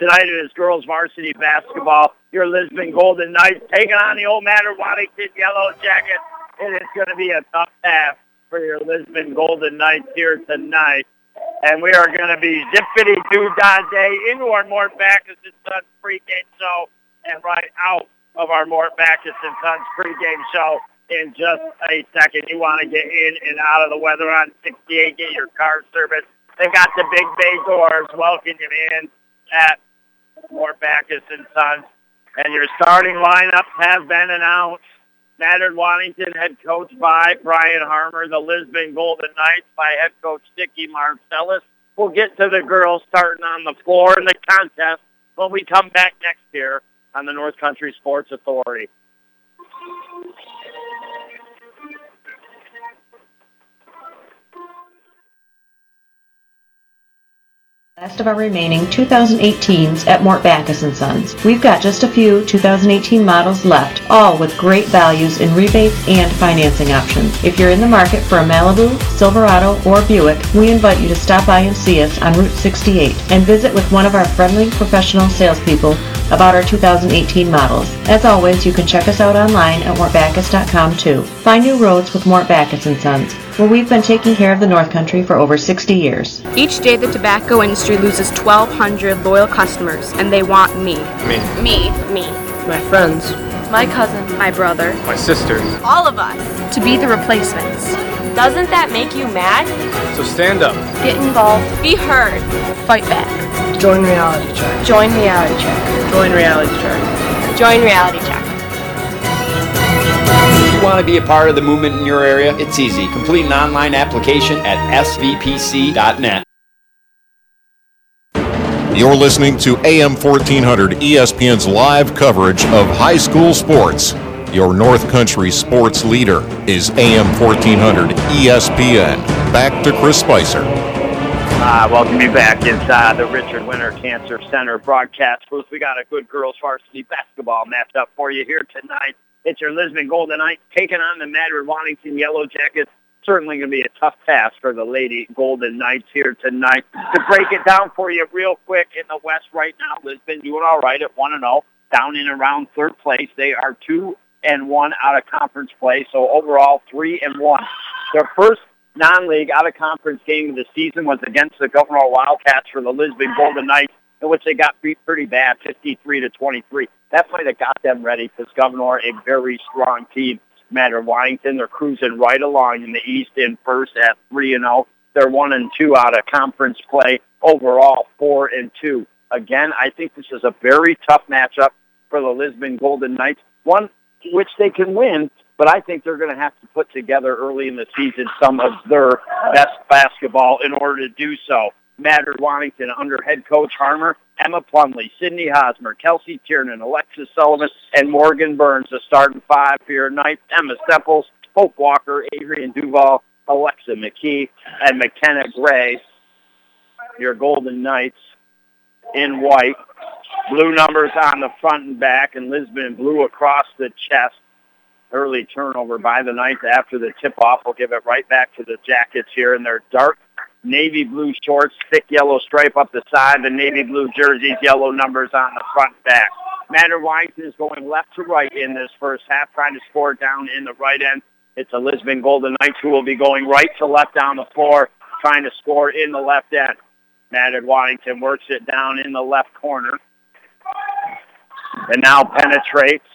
tonight it is girls varsity basketball. Your Lisbon Golden Knights taking on the old Madrid-Waddington Yellow Jackets. It is going to be a tough half for your Lisbon Golden Knights here tonight. And we are going to be zippity-doo-dah-day into our Mort Backus and Sons pregame show and right out of our Mort Backus and Sons pregame show in just a second. You want to get in and out of the weather on 68, get your car service. They've got the big bay doors welcoming you in at Mort Backus and Sons. And your starting lineups have been announced. Madrid-Waddington head coach by Brian Harmer, the Lisbon Golden Knights by head coach Dickie Marcellus. We'll get to the girls starting on the floor in the contest when we come back next year on the North Country Sports Authority. Last of our remaining 2018s at Mort Backus and Sons. We've got just a few 2018 models left, all with great values in rebates and financing options. If you're in the market for a Malibu, Silverado, or Buick, we invite you to stop by and see us on Route 68 and visit with one of our friendly professional salespeople about our 2018 models. As always, you can check us out online at MortBackus.com too. Find new roads with Mort Backus and Sons, where we've been taking care of the North Country for over 60 years. Each day the tobacco industry loses 1,200 loyal customers, and they want me. Me. Me. Me. My friends. My cousin. My brother. My sister. All of us. To be the replacements. Doesn't that make you mad? So stand up. Get involved. Be heard. Fight back. Join Reality Check. Join Reality Check. Join Reality Check. Join Reality Check. Want to be a part of the movement in your area? It's easy. Complete an online application at svpc.net. You're listening to AM 1400 ESPN's live coverage of high school sports. Your North Country sports leader is AM 1400 ESPN. Back to Chris Spicer. Welcome you back inside the Richard Winter Cancer Center broadcast booth. We got a good girls varsity basketball matched up for you here tonight. It's your Lisbon Golden Knights taking on the Madrid-Waddington Yellow Jackets. Certainly going to be a tough task for the Lady Golden Knights here tonight. To break it down for you real quick, in the West right now, Lisbon doing all right at 1-0, down in around third place. They are 2-1 out of conference play, so overall 3-1. Their first non-league out-of-conference game of the season was against the Gouverneur Wildcats for the Lisbon Golden Knights, in which they got beat pretty bad, 53-23. That play that got them ready, because Gouverneur, a very strong team. Madrid-Waddington, they're cruising right along in the East in first at 3-0. They're 1-2 out of conference play, overall 4-2. Again, I think this is a very tough matchup for the Lisbon Golden Knights, one which they can win, but I think they're going to have to put together early in the season some of their best basketball in order to do so. Madrid-Waddington under head coach Harmer, Emma Plumley, Sydney Hosmer, Kelsey Tiernan, Alexis Sullivan, and Morgan Burns, the starting five for your night. Emma Stemples, Hope Walker, Adrian Duval, Alexa McKee, and McKenna Gray, your Golden Knights in white. Blue numbers on the front and back, and Lisbon blue across the chest. Early turnover by the Knights after the tip-off. We'll give it right back to the Jackets here in their dark navy blue shorts, thick yellow stripe up the side, the navy blue jerseys, yellow numbers on the front back. Madrid-Waddington is going left to right in this first half, trying to score down in the right end. It's the Lisbon Golden Knights who will be going right to left down the floor, trying to score in the left end. Madrid-Waddington works it down in the left corner and now penetrates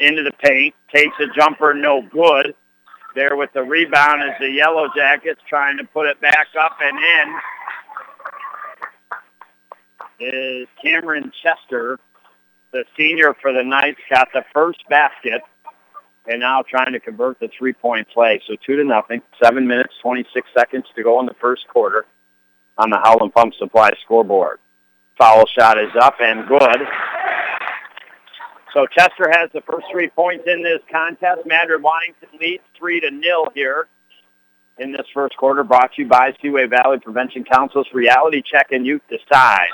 into the paint, takes a jumper, no good. There with the rebound is the Yellow Jackets trying to put it back up and in. Is Cameron Chester, the senior for the Knights, got the first basket and now trying to convert the three-point play. So 2-0, 7 minutes, 26 seconds to go in the first quarter on the Howland Pump Supply scoreboard. Foul shot is up and good. So Chester has the first 3 points in this contest. Madrid-Waddington leads 3-0 here in this first quarter, brought to you by Seaway Valley Prevention Council's Reality Check and Youth Decide.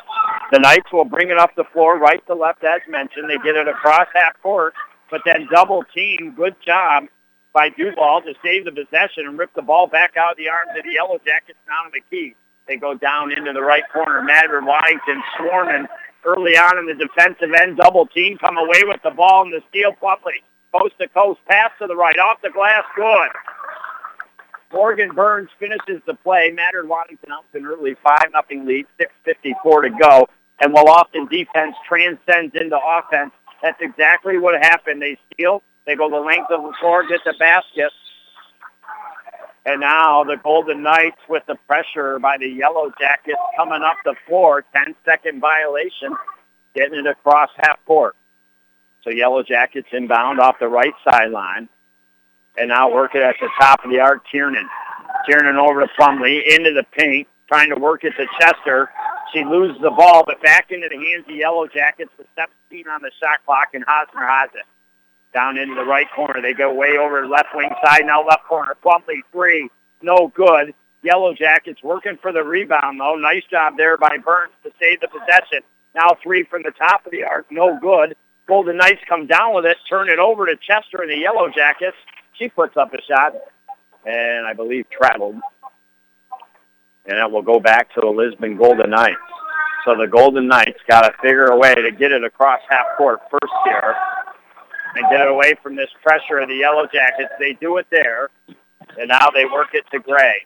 The Knights will bring it up the floor, right to left, as mentioned. They get it across half court, but then double team. Good job by Duval to save the possession and rip the ball back out of the arms of the Yellow Jackets down to McKee. They go down into the right corner. Madrid-Waddington swarming early on in the defensive end, double team, come away with the ball and the steal. Plumley, coast-to-coast pass to the right, off the glass, good. Morgan Burns finishes the play. Madrid-Waddington up an early 5-0 lead, 6:54 to go. And while often defense transcends into offense, that's exactly what happened. They steal, they go the length of the floor, get the basket. And now the Golden Knights with the pressure by the Yellow Jackets coming up the floor, 10-second violation, getting it across half court. So Yellow Jackets inbound off the right sideline. And now working at the top of the arc, Tiernan. Tiernan over to Plumley, into the paint, trying to work it to Chester. She loses the ball, but back into the hands of Yellow Jackets with 17 on the shot clock, and Hosmer has it. Down into the right corner. They go way over left wing side, now left corner. Plumley, three, no good. Yellow Jackets working for the rebound, though. Nice job there by Burns to save the possession. Now three from the top of the arc, no good. Golden Knights come down with it, turn it over to Chester and the Yellow Jackets. She puts up a shot, and I believe traveled. And it will go back to the Lisbon Golden Knights. So the Golden Knights got to figure a way to get it across half court first here and get away from this pressure of the Yellow Jackets. They do it there, and now they work it to Gray.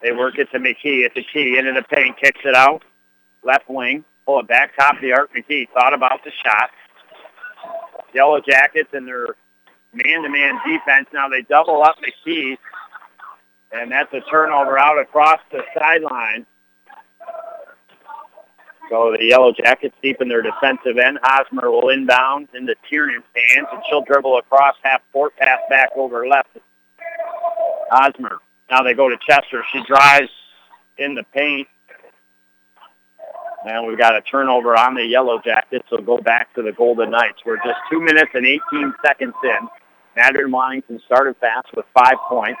They work it to McKee at the key, into the paint, kicks it out. Left wing, pull it back top of the arc. McKee thought about the shot. Yellow Jackets and their man-to-man defense. Now they double up McKee, and that's a turnover out across the sideline. So the Yellow Jackets deep in their defensive end. Hosmer will inbound into Tiernan's hands, and she'll dribble across half-court, pass back over left. Hosmer. Now they go to Chester. She drives in the paint. And we've got a turnover on the Yellow Jackets, so go back to the Golden Knights. We're just 2 minutes and 18 seconds in. Madrid-Waddington started fast with 5 points.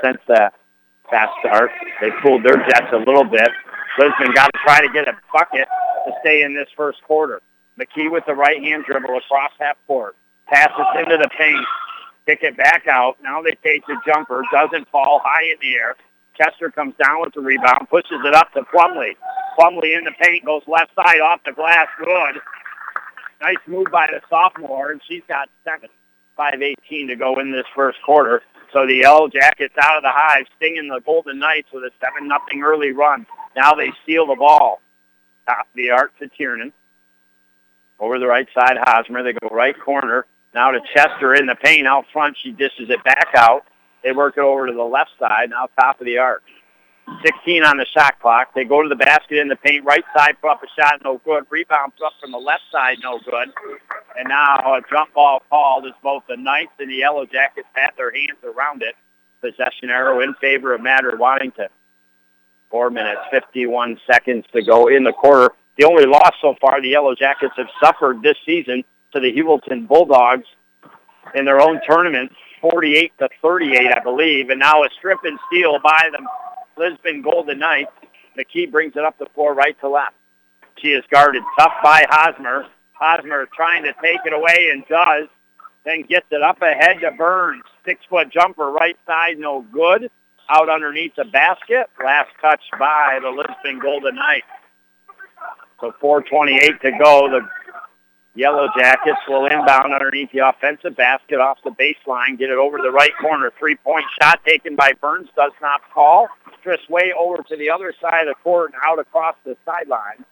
Since the fast start, they cooled their jets a little bit. Lisbon got to try to get a bucket to stay in this first quarter. McKee with the right-hand dribble across half court. Passes into the paint. Kick it back out. Now they take the jumper. Doesn't fall, high in the air. Chester comes down with the rebound, pushes it up to Plumley. Plumley in the paint, goes left side off the glass. Good. Nice move by the sophomore, and she's got 5:18 to go in this first quarter. So the Yellow Jackets out of the hive, stinging the Golden Knights with a 7-0 early run. Now they steal the ball. Top of the arc to Tiernan. Over the right side, Hosmer. They go right corner. Now to Chester in the paint out front. She dishes it back out. They work it over to the left side, now top of the arc. 16 on the shot clock. They go to the basket in the paint. Right side, put up a shot, no good. Rebound put up from the left side, no good. And now a jump ball called as both the Knights and the Yellow Jackets pat their hands around it. Possession arrow in favor of Madrid-Waddington. 4 minutes, 51 seconds to go in the quarter. The only loss so far the Yellow Jackets have suffered this season to the Hewelton Bulldogs in their own tournament, 48-38, I believe. And now a strip and steal by the Lisbon Golden Knights. McKee brings it up the floor right to left. She is guarded tough by Hosmer. Hosmer trying to take it away and does. Then gets it up ahead to Burns. 6-foot jumper right side, no good. Out underneath the basket. Last touch by the Lisbon Golden Knights. So 4:28 to go. The Yellow Jackets will inbound underneath the offensive basket off the baseline, get it over to the right corner. Three-point shot taken by Burns, does not call. Drift way over to the other side of the court and out across the sideline.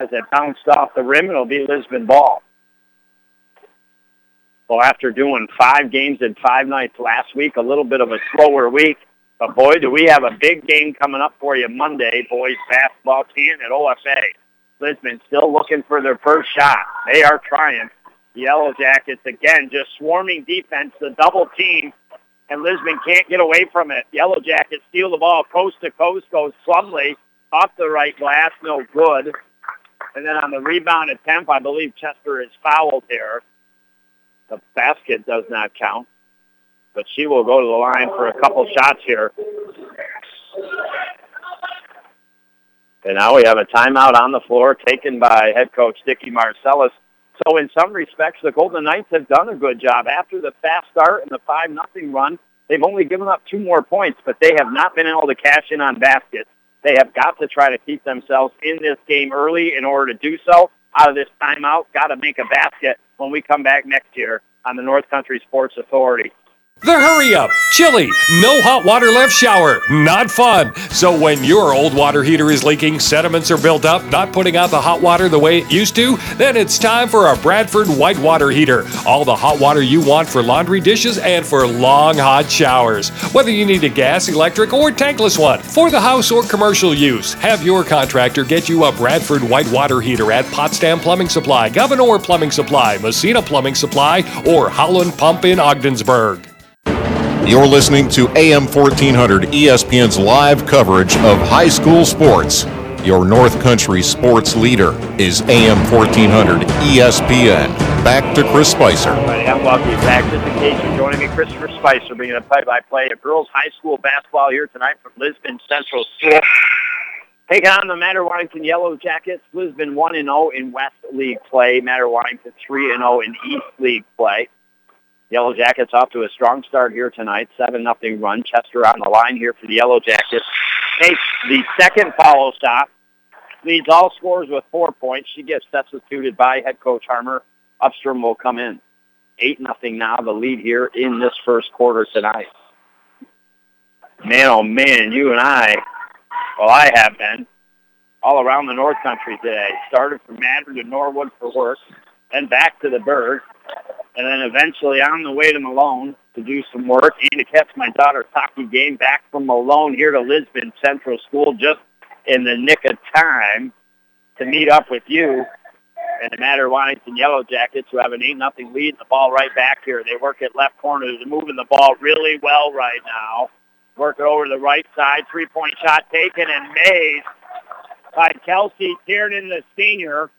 As it bounced off the rim, it'll be Lisbon ball. Well, after doing 5 games and 5 nights last week, a little bit of a slower week. But, boy, do we have a big game coming up for you Monday, boys basketball team at OFA. Lisbon still looking for their first shot. They are trying. The Yellow Jackets, again, just swarming defense, the double team, and Lisbon can't get away from it. Yellow Jackets steal the ball coast to coast, goes Plumley off the right glass, no good. And then on the rebound attempt, I believe Chester is fouled there. The basket does not count, but she will go to the line for a couple shots here. And now we have a timeout on the floor taken by head coach Dickie Marcellus. So in some respects, the Golden Knights have done a good job. After the fast start and the 5-0 run, they've only given up 2 more points, but they have not been able to cash in on baskets. They have got to try to keep themselves in this game early. In order to do so, out of this timeout, got to make a basket when we come back next year on the North Country Sports Authority. The hurry up, chilly, no hot water left shower, not fun. So when your old water heater is leaking, sediments are built up, not putting out the hot water the way it used to, then it's time for a Bradford White water heater. All the hot water you want for laundry, dishes, and for long hot showers. Whether you need a gas, electric, or tankless one for the house or commercial use, have your contractor get you a Bradford White water heater at Potsdam Plumbing Supply, Gouverneur Plumbing Supply, Messina Plumbing Supply, or Howland Pump in Ogdensburg. You're listening to AM 1400 ESPN's live coverage of high school sports. Your North Country sports leader is AM 1400 ESPN. Back to Chris Spicer. All right, I'm welcome back. Just in case you're joining me, Christopher Spicer bringing a play-by-play of girls high school basketball here tonight from Lisbon Central School. Taking on the Madrid-Waddington Yellow Jackets. Lisbon 1-0 in West League play. Madrid-Waddington 3-0 in East League play. Yellow Jackets off to a strong start here tonight. 7-0 run. Chester on the line here for the Yellow Jackets. Takes the second follow stop. Leads all scorers with 4 points. She gets substituted by head coach Harmer. Upstrom will come in. 8-0 now, the lead here in this first quarter tonight. Man, oh man, you and I, well, I have been all around the North Country today. Started from Madrid to Norwood for work, then back to the Berg. And then eventually on the way to Malone to do some work and to catch my daughter's hockey game, back from Malone here to Lisbon Central School just in the nick of time to meet up with you and the Madrid-Waddington Yellow Jackets, who have an 8-0 lead and the ball right back here. They work at left corner. They're moving the ball really well right now. Work it over the right side. Three-point shot taken and made by Kelsey Tiernan, the senior.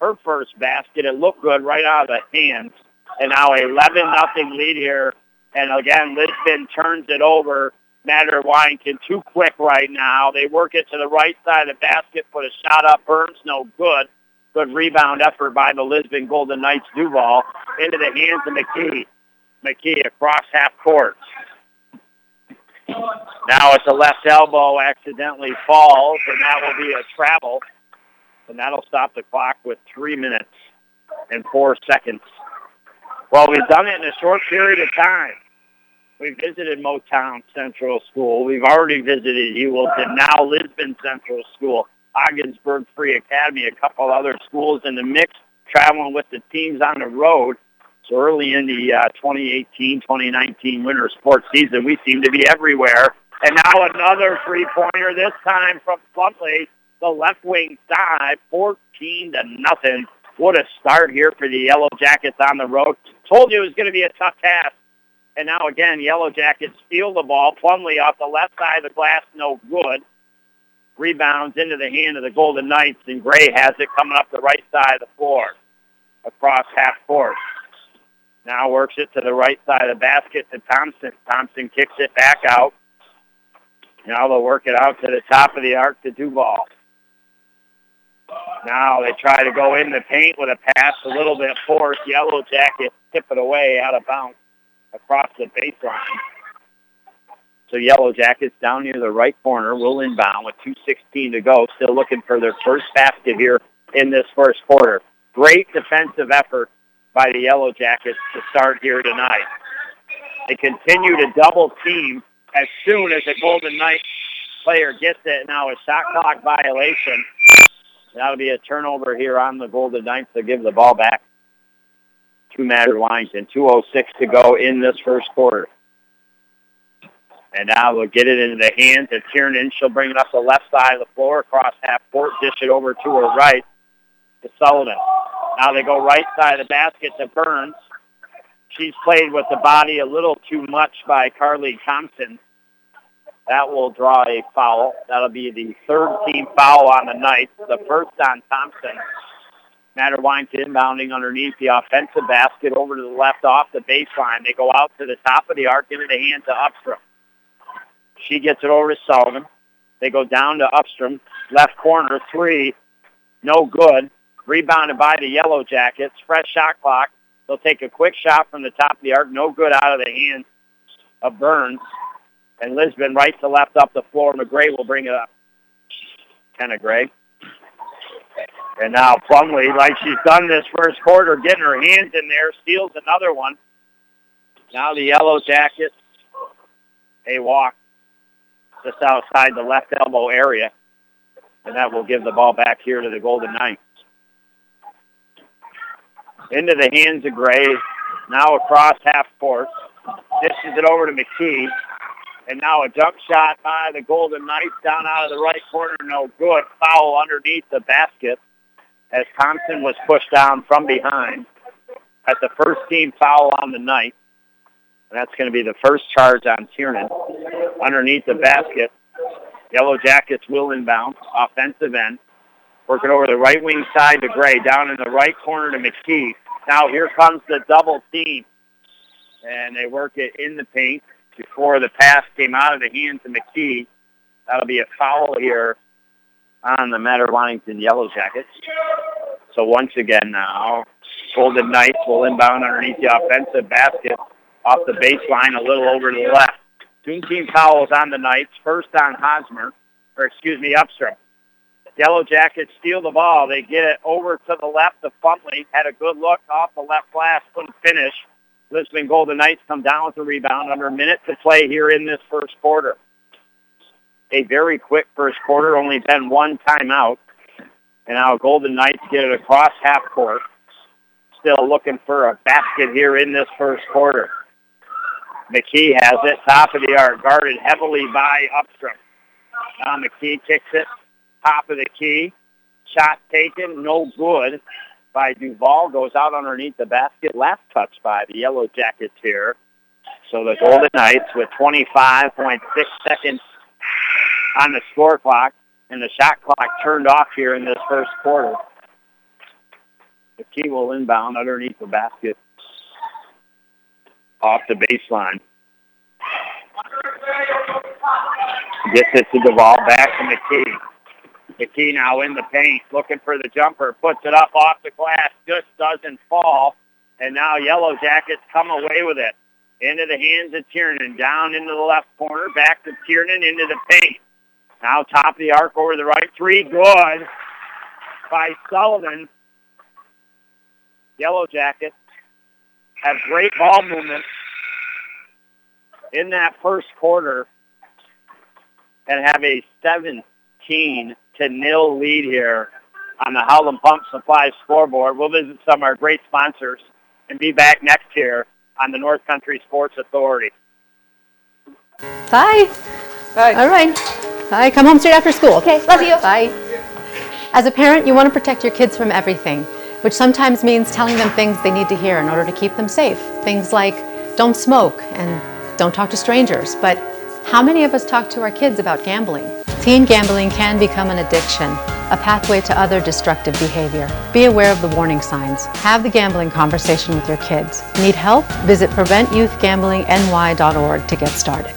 Her first basket. It looked good right out of the hands. And now 11-0 lead here. And again, Lisbon turns it over. Madrid-Waddington too quick right now. They work it to the right side of the basket, put a shot up. Burns, no good. Good rebound effort by the Lisbon Golden Knights. Duval into the hands of McKee. McKee across half court. Now it's a left elbow, accidentally falls, and that will be a travel. And that'll stop the clock with 3 minutes and 4 seconds. Well, we've done it in a short period of time. We've visited Motown Central School. We've already visited Ewellton, now Lisbon Central School, Ogdensburg Free Academy, a couple other schools in the mix, traveling with the teams on the road. So early in the 2018-2019 winter sports season, we seem to be everywhere. And now another three-pointer, this time from Plumley, the left wing side, 14-0. What a start here for the Yellow Jackets on the road. Told you it was going to be a tough task. And now again, Yellow Jackets steal the ball. Plumley off the left side of the glass, no good. Rebounds into the hand of the Golden Knights, and Gray has it coming up the right side of the floor, across half court. Now works it to the right side of the basket to Thompson. Thompson kicks it back out. Now they'll work it out to the top of the arc to Duval. Now they try to go in the paint with a pass, a little bit forced. Yellow Jackets tip it away out of bounds across the baseline. So Yellow Jackets down near the right corner will inbound with 2:16 to go. Still looking for their first basket here in this first quarter. Great defensive effort by the Yellow Jackets to start here tonight. They continue to double team as soon as the Golden Knights player gets it. Now a shot clock violation. That'll be a turnover here on the Golden Knights. They'll give the ball back to Madrid-Waddington. 2:06 to go in this first quarter. And now we'll get it into the hands of Tiernan. She'll bring it up the left side of the floor, across half court, dish it over to her right to Sullivan. Now they go right side of the basket to Burns. She's played with the body a little too much by Carly Thompson. That will draw a foul. That'll be the third team foul on the night, the first on Thompson. Madrid-Waddington inbounding underneath the offensive basket over to the left off the baseline. They go out to the top of the arc, into the hands of Upstrom. She gets it over to Sullivan. They go down to Upstrom. Left corner, three, no good. Rebounded by the Yellow Jackets. Fresh shot clock. They'll take a quick shot from the top of the arc. No good out of the hands of Burns. And Lisbon right to left up the floor. McGray will bring it up. McKenna Gray. And now Plumley, like she's done this first quarter, getting her hands in there, steals another one. Now the Yellow Jackets, a walk just outside the left elbow area. And that will give the ball back here to the Golden Knights. Into the hands of Gray, now across half court. Dishes it over to McKee. And now a jump shot by the Golden Knights down out of the right corner. No good. Foul underneath the basket as Thompson was pushed down from behind. That's the first team foul on the night. And that's going to be the first charge on Tiernan. Underneath the basket, Yellow Jackets will inbound. Offensive end. Working over the right wing side to Gray. Down in the right corner to McKee. Now here comes the double team. And they work it in the paint before the pass came out of the hands of McKee. That'll be a foul here on the Madrid-Waddington Yellow Jackets. So once again now, Golden Knights will inbound underneath the offensive basket off the baseline a little over to the left. Two team fouls on the Knights. First on Hosmer, Upstrom. Yellow Jackets steal the ball. They get it over to the left to Plumley. Had a good look off the left glass. Couldn't finish. Lisbon Golden Knights come down with a rebound. Under a minute to play here in this first quarter. A very quick first quarter. Only been one timeout. And now Golden Knights get it across half court. Still looking for a basket here in this first quarter. McKee has it. Top of the arc. Guarded heavily by Upstrom. Now McKee kicks it. Top of the key. Shot taken. No good. By Duval, goes out underneath the basket. Last touch by the Yellow Jackets here. So the Golden Knights with 25.6 seconds on the score clock, and the shot clock turned off here in this first quarter. The key will inbound underneath the basket off the baseline. Gets it to Duval, back to McKee. McKee now in the paint, looking for the jumper, puts it up off the glass, just doesn't fall. And now Yellow Jackets come away with it. Into the hands of Tiernan, down into the left corner, back to Tiernan, into the paint. Now top of the arc over the right, three, good by Sullivan. Yellow Jackets have great ball movement in that first quarter and have a 17-0 lead here on the Howland Pump Supply scoreboard. We'll visit some of our great sponsors and be back next here on the North Country Sports Authority. Bye. Bye. All right. Bye. Come home straight after school. Okay. Love you. Bye. As a parent, you want to protect your kids from everything, which sometimes means telling them things they need to hear in order to keep them safe. Things like don't smoke and don't talk to strangers. But how many of us talk to our kids about gambling? Teen gambling can become an addiction, a pathway to other destructive behavior. Be aware of the warning signs. Have the gambling conversation with your kids. Need help? Visit PreventYouthGamblingNY.org to get started.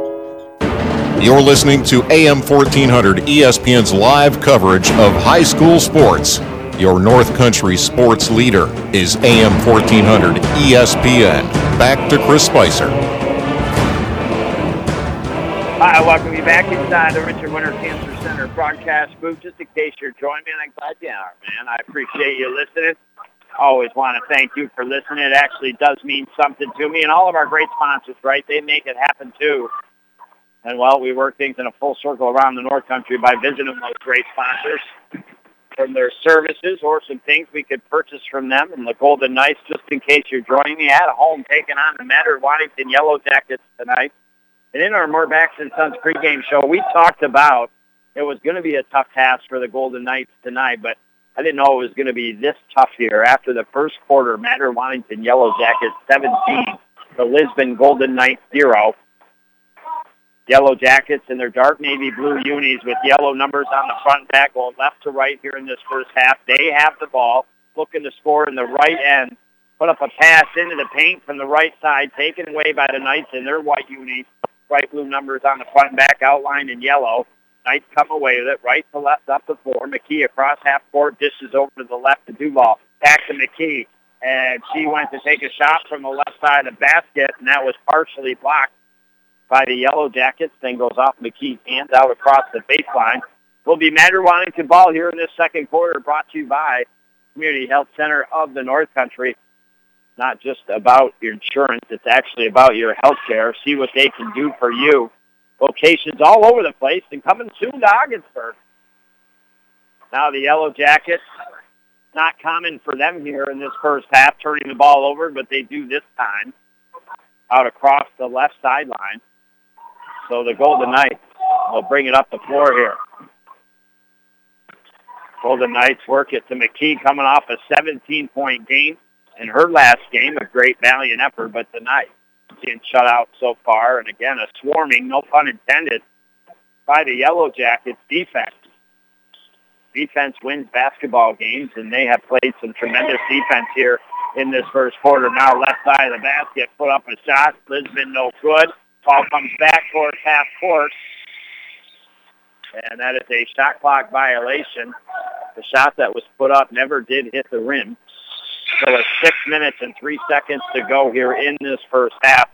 You're listening to AM 1400 ESPN's live coverage of high school sports. Your North Country sports leader is AM 1400 ESPN. Back to Chris Spicer. Hi, welcome you back inside the Richard Winter Cancer Center broadcast booth. Just in case you're joining me, I'm glad you are, man. I appreciate you listening. Always want to thank you for listening. It actually does mean something to me. And all of our great sponsors, right, they make it happen too. And, well, we work things in a full circle around the North Country by visiting those great sponsors, from their services or some things we could purchase from them. And the Golden Knights, just in case you're joining me, at home taking on the Madrid-Waddington Yellow Jackets tonight. And in our Mort Backus and Sons pregame show, we talked about it was going to be a tough task for the Golden Knights tonight, but I didn't know it was going to be this tough here. After the first quarter, Madrid-Waddington Yellow Jackets 17, the Lisbon Golden Knights 0. Yellow Jackets in their dark navy blue unis with yellow numbers on the front and back going left to right here in this first half. They have the ball, looking to score in the right end. Put up a pass into the paint from the right side, taken away by the Knights in their white unis. Bright blue numbers on the front and back, outlined in yellow. Knights come away with it, right to left, up the floor. McKee across half court, dishes over to the left to Duval. Back to McKee, and she went to take a shot from the left side of the basket, and that was partially blocked by the Yellow Jackets. Thing goes off McKee's hands out across the baseline. Will be Madrid-Waddington ball here in this second quarter, brought to you by Community Health Center of the North Country. Not just about your insurance, it's actually about your health care. See what they can do for you. Locations all over the place, and coming soon to Ogdensburg. Now the Yellow Jackets, not common for them here in this first half, turning the ball over, but they do this time out across the left sideline. So the Golden Knights will bring it up the floor here. Golden Knights work it to McKee, coming off a 17-point game. In her last game, a great valiant effort, but tonight being shut out so far. And again, a swarming, no pun intended, by the Yellow Jackets defense. Defense wins basketball games, and they have played some tremendous defense here in this first quarter. Now left side of the basket, put up a shot. Lisbon, no good. Ball comes back towards half court. And that is a shot clock violation. The shot that was put up never did hit the rim. So it's 6 minutes and 3 seconds to go here in this first half.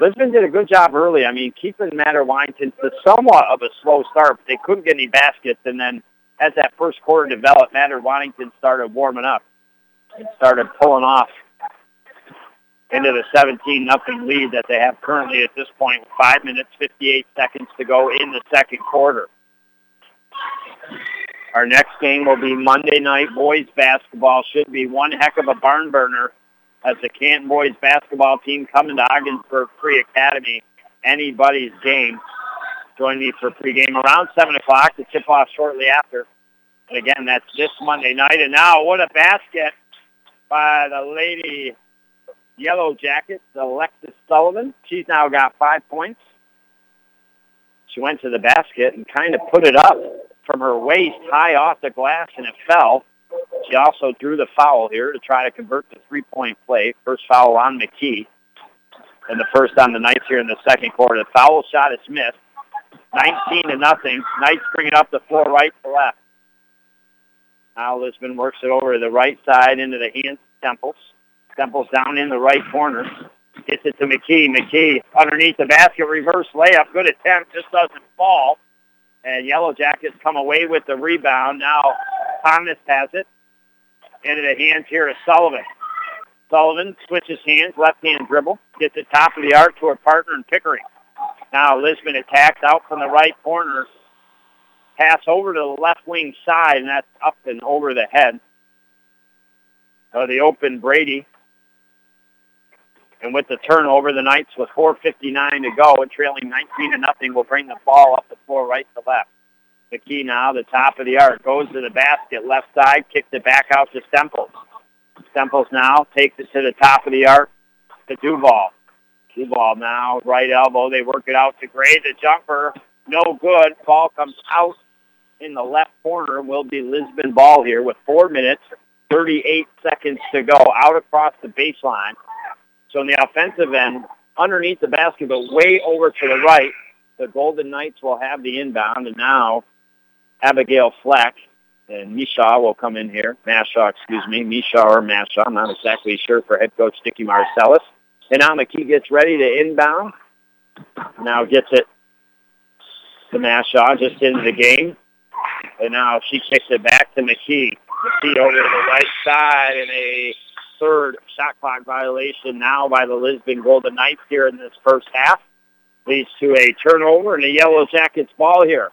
Lisbon did a good job early. I mean, keeping Madrid-Waddington to somewhat of a slow start, but they couldn't get any baskets. And then as that first quarter developed, Madrid-Waddington started warming up and started pulling off into the 17-0 lead that they have currently at this point, with 5 minutes, 58 seconds to go in the second quarter. Our next game will be Monday night boys basketball. Should be one heck of a barn burner as the Canton boys basketball team coming to Ogdensburg Free Academy. Anybody's game. Join me for pregame around 7 o'clock to tip off shortly after. And again, that's this Monday night. And now what a basket by the Lady Yellow Jackets, Alexis Sullivan. She's now got 5 points. She went to the basket and kind of put it up from her waist high off the glass, and it fell. She also drew the foul here to try to convert the three-point play. First foul on McKee, and the first on the Knights here in the second quarter. The foul shot is missed. 19-0. Knights bring it up the floor right to left. Now Lisbon works it over to the right side into the hands of Stemples. Stemples down in the right corner. Gets it to McKee. McKee underneath the basket, reverse layup. Good attempt, just doesn't fall. And Yellow Jackets come away with the rebound. Now Thomas has it. Into the hands here to Sullivan. Sullivan switches hands, left-hand dribble. Gets it top of the arc to her partner in Pickering. Now Lisbon attacks out from the right corner. Pass over to the left wing side, and that's up and over the head. So the open Brady. And with the turnover, the Knights with 4:59 to go and trailing 19-0 will bring the ball up the floor right to left. McKee now, the top of the arc, goes to the basket, left side, kicks it back out to Stemples. Stemples now takes it to the top of the arc to Duval. Duval now, right elbow, they work it out to Gray, the jumper, no good. Ball comes out in the left corner, will be Lisbon ball here with 4 minutes, 38 seconds to go out across the baseline. So in the offensive end, underneath the basket, but way over to the right, the Golden Knights will have the inbound. And now Abigail Flack and Masha, I'm not exactly sure, for head coach Dickie Marcellus. And now McKee gets ready to inbound. Now gets it to Masha just into the game. And now she kicks it back to McKee. McKee over to the right side, and a third shot clock violation now by the Lisbon Golden Knights here in this first half. Leads to a turnover and a Yellow Jackets ball here.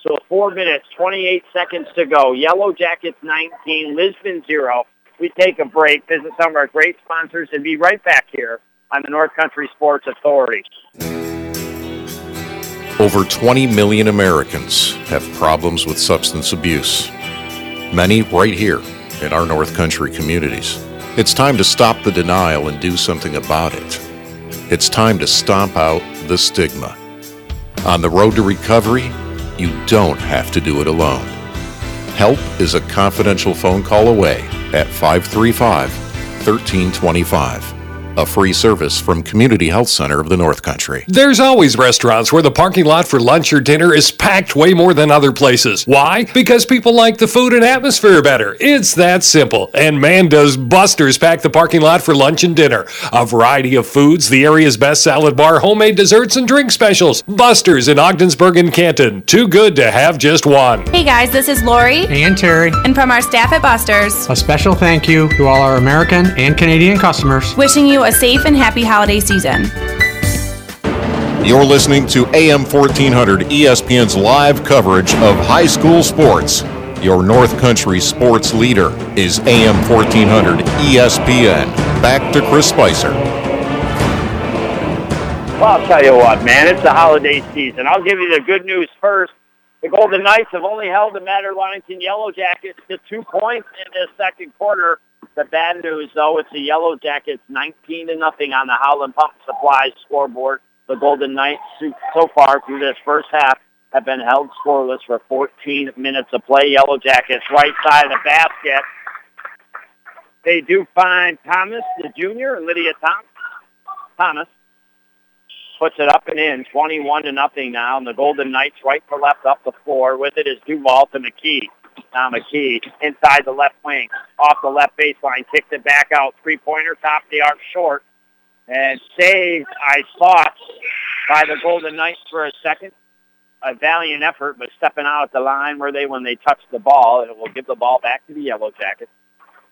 So 4 minutes, 28 seconds to go. Yellow Jackets 19, Lisbon 0. We take a break, visit some of our great sponsors, and be right back here on the North Country Sports Authority. Over 20 million Americans have problems with substance abuse, many right here in our North Country communities. It's time to stop the denial and do something about it. It's time to stomp out the stigma. On the road to recovery, you don't have to do it alone. Help is a confidential phone call away at 535-1325. A free service from Community Health Center of the North Country. There's always restaurants where the parking lot for lunch or dinner is packed way more than other places. Why? Because people like the food and atmosphere better. It's that simple. And man, does Buster's pack the parking lot for lunch and dinner. A variety of foods, the area's best salad bar, homemade desserts, and drink specials. Buster's in Ogdensburg and Canton. Too good to have just one. Hey guys, this is Lori. And Terry. And from our staff at Buster's, a special thank you to all our American and Canadian customers. Wishing you a safe and happy holiday season. You're listening to AM 1400 ESPN's live coverage of high school sports. Your North Country sports leader is AM 1400 ESPN. Back to Chris Spicer. Well, I'll tell you what, man, it's the holiday season. I'll give you the good news first. The Golden Knights have only held the Madrid-Waddington Yellow Jackets to 2 points in this second quarter. The bad news, though, it's the Yellow Jackets 19-0 on the Howland Pump Supply scoreboard. The Golden Knights, so far through this first half, have been held scoreless for 14 minutes of play. Yellow Jackets right side of the basket. They do find Thomas, the junior, and Lydia Thomas. Thomas puts it up and in, 21-0 now, and the Golden Knights right to left up the floor. With it is Duval to McKee. Now McKee inside the left wing, off the left baseline, kicked it back out. Three-pointer, top of the arc short. And saved, I thought, by the Golden Knights for a second. A valiant effort, but stepping out at the line were they when they touched the ball, and it will give the ball back to the Yellow Jackets.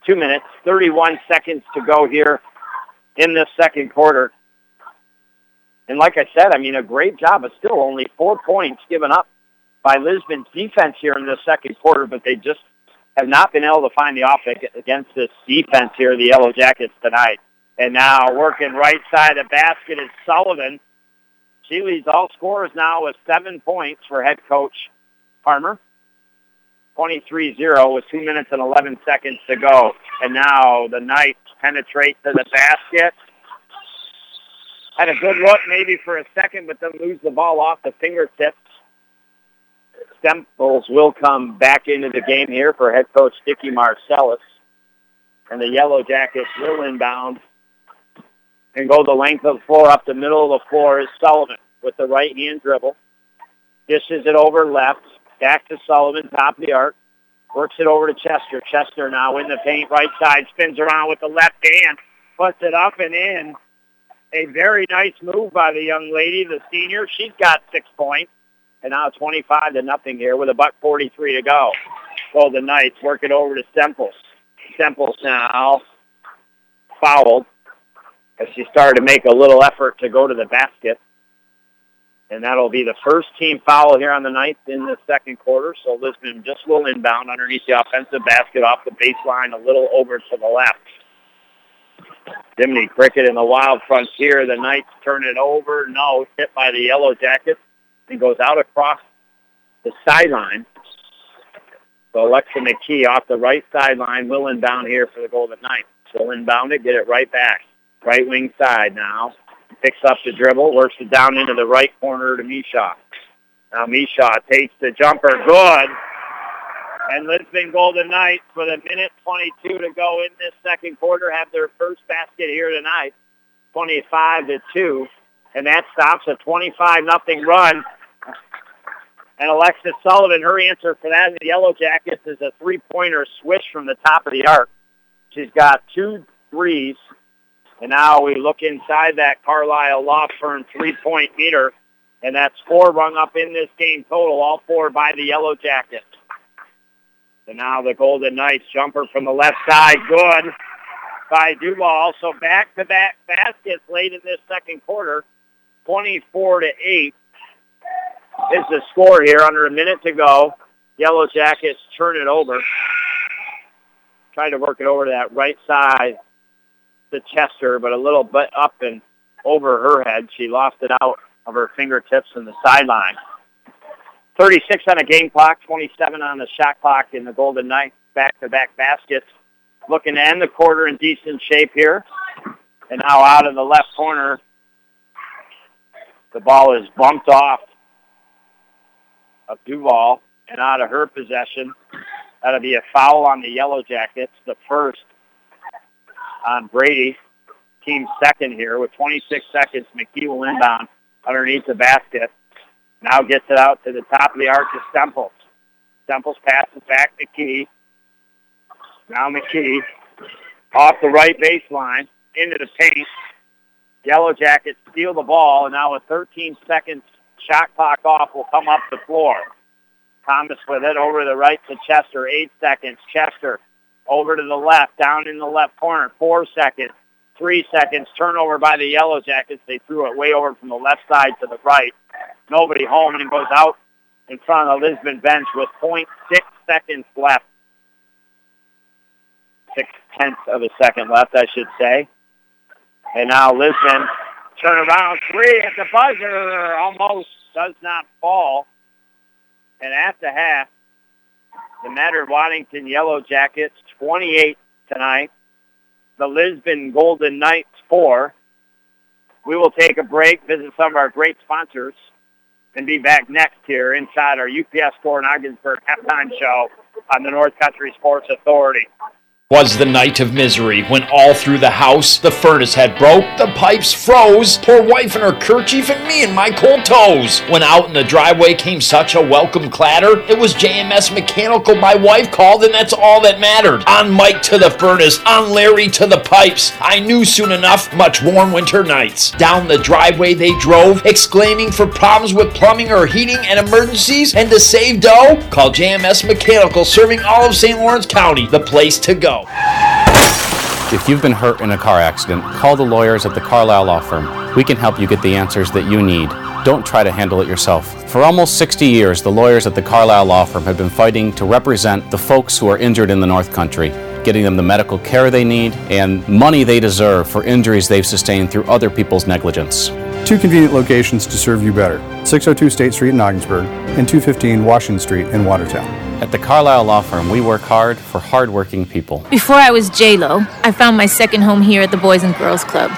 2 minutes, 31 seconds to go here in this second quarter. And like I said, I mean, a great job, but still only 4 points given up by Lisbon's defense here in the second quarter, but they just have not been able to find the offense against this defense here, the Yellow Jackets tonight. And now working right side of the basket is Sullivan. She leads all scorers now with 7 points for head coach Harmer. 23-0 with 2 minutes and 11 seconds to go. And now the Knights penetrate to the basket. Had a good look maybe for a second, but then lose the ball off the fingertips. Stemples will come back into the game here for head coach Dickie Marcellus. And the Yellow Jackets will inbound and go the length of the floor. Up the middle of the floor is Sullivan with the right-hand dribble. Dishes it over left. Back to Sullivan, top of the arc. Works it over to Chester. Chester now in the paint, right side, spins around with the left hand. Puts it up and in. A very nice move by the young lady, the senior. She's got 6 points. And now 25-0 here with a $1:43 to go. Golden Knights work it over to Stemples. Stemples now fouled as she started to make a little effort to go to the basket. And that'll be the first team foul here on the night in the second quarter. So Lisbon just will inbound underneath the offensive basket off the baseline a little over to the left. Dimity Cricket in the Wild Frontier. The Knights turn it over. No, hit by the Yellow Jackets. He goes out across the sideline. So Alexa McKee off the right sideline will inbound here for the Golden Knights. She'll inbound it, get it right back. Right wing side now. Picks up the dribble, works it down into the right corner to Misha. Now Misha takes the jumper. Good. And Lisbon Golden Knights with 1:22 to go in this second quarter have their first basket here tonight. 25-2. And that stops a 25-0 run. And Alexis Sullivan, her answer for that in the Yellow Jackets is a three-pointer swish from the top of the arc. She's got 2 threes. And now we look inside that Carlisle Law Firm three-point meter. And that's 4 rung up in this game total, all 4 by the Yellow Jackets. And now the Golden Knights jumper from the left side. Good by Duval. So back-to-back baskets late in this second quarter. 24-8 is the score here. Under a minute to go. Yellow Jackets turn it over. Try to work it over to that right side to Chester, but a little bit up and over her head. She lost it out of her fingertips in the sideline. 36 on the game clock, 27 on the shot clock in the Golden Knights. Back-to-back baskets. Looking to end the quarter in decent shape here. And now out of the left corner. The ball is bumped off of Duval and out of her possession. That'll be a foul on the Yellow Jackets, the first on Brady, team's second here. With 26 seconds, McKee will inbound underneath the basket. Now gets it out to the top of the arc to Stemples. Stemples passes back to McKee. Now McKee off the right baseline into the paint. Yellow Jackets steal the ball, and now a 13-second shot clock off will come up the floor. Thomas with it over the right to Chester, 8 seconds. Chester over to the left, down in the left corner, 4 seconds, 3 seconds. Turnover by the Yellow Jackets. They threw it way over from the left side to the right. Nobody home, and it goes out in front of the Lisbon bench with 0.6 seconds left. 0.6 of a second left, I should say. And now Lisbon, turn around, three at the buzzer, almost does not fall. And at the half, the Madrid-Waddington Yellow Jackets, 28 tonight. The Lisbon Golden Knights, 4. We will take a break, visit some of our great sponsors, and be back next here inside our UPS Store in Ogdensburg halftime show on the North Country Sports Authority. Was the night of misery when all through the house the furnace had broke, the pipes froze, poor wife and her kerchief and me and my cold toes. When out in the driveway came such a welcome clatter, it was JMS Mechanical my wife called, and that's all that mattered. On Mike to the furnace, on Larry to the pipes, I knew soon enough, much warm winter nights. Down the driveway they drove, exclaiming for problems with plumbing or heating and emergencies, and to save dough, call JMS Mechanical, serving all of St. Lawrence County, the place to go. If you've been hurt in a car accident, call the lawyers at the Carlisle Law Firm. We can help you get the answers that you need. Don't try to handle it yourself. For almost 60 years, the lawyers at the Carlisle Law Firm have been fighting to represent the folks who are injured in the North Country, getting them the medical care they need and money they deserve for injuries they've sustained through other people's negligence. Two convenient locations to serve you better, 602 State Street in Ogdensburg and 215 Washington Street in Watertown. At the Carlisle Law Firm, we work hard for hardworking people. Before I was J-Lo, I found my second home here at the Boys and Girls Club.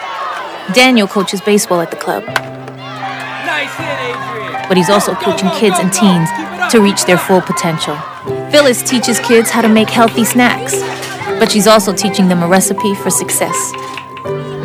Daniel coaches baseball at the club. Nice hit, Adrian. But he's also coaching kids and teens to reach their full potential. Phyllis teaches kids how to make healthy snacks, but she's also teaching them a recipe for success.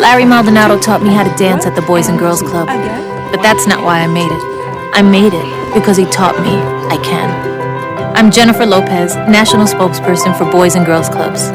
Larry Maldonado taught me how to dance at the Boys and Girls Club. But that's not why I made it. I made it because he taught me I can. I'm Jennifer Lopez, National Spokesperson for Boys and Girls Clubs.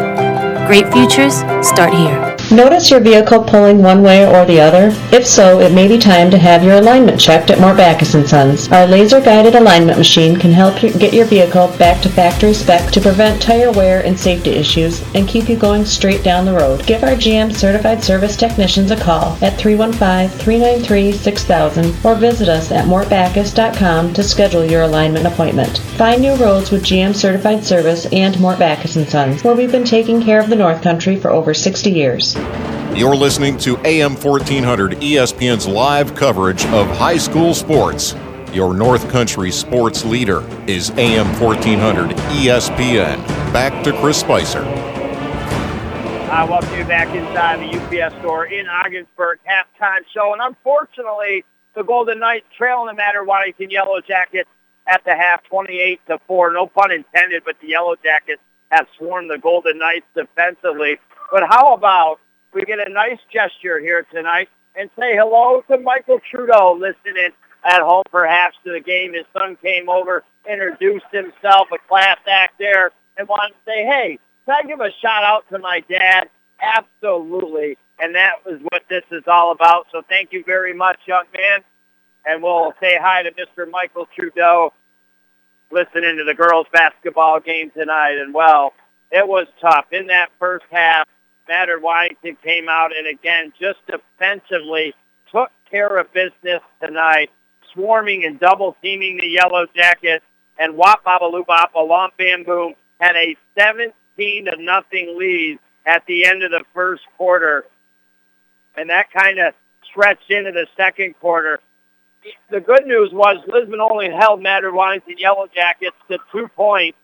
Great futures start here. Notice your vehicle pulling one way or the other? If so, it may be time to have your alignment checked at Mort Backus and Sons. Our laser-guided alignment machine can help you get your vehicle back to factory spec to prevent tire wear and safety issues and keep you going straight down the road. Give our GM certified service technicians a call at 315-393-6000 or visit us at mortbackus.com to schedule your alignment appointment. Find new roads with GM certified service and Mort Backus and Sons, where we've been taking care of the North Country for over 60 years. You're listening to AM 1400 ESPN's live coverage of high school sports. Your North Country sports leader is AM 1400 ESPN. Back to Chris Spicer. I welcome you back inside the UPS Store in Ogdensburg halftime show. And unfortunately, the Golden Knights trail in the Madrid-Waddington Yellow Jackets at the half, 28-4. No pun intended, but the Yellow Jackets have swarmed the Golden Knights defensively. But how about we get a nice gesture here tonight and say hello to Michael Trudeau, listening at home perhaps to the game. His son came over, introduced himself, a class act there, and wanted to say, hey, can I give a shout-out to my dad? Absolutely. And that was what this is all about. So thank you very much, young man. And we'll say hi to Mr. Michael Trudeau, listening to the girls' basketball game tonight. And, well, it was tough. In that first half, Madrid-Waddington came out and, again, just defensively took care of business tonight. swarming and double-teaming the Yellow Jackets, and Wop Baba Loo Bop, Along Bam Boom, had a 17-0 lead at the end of the first quarter, and that kind of stretched into the second quarter. The good news was Lisbon only held Madrid-Waddington Yellow Jackets to 2 points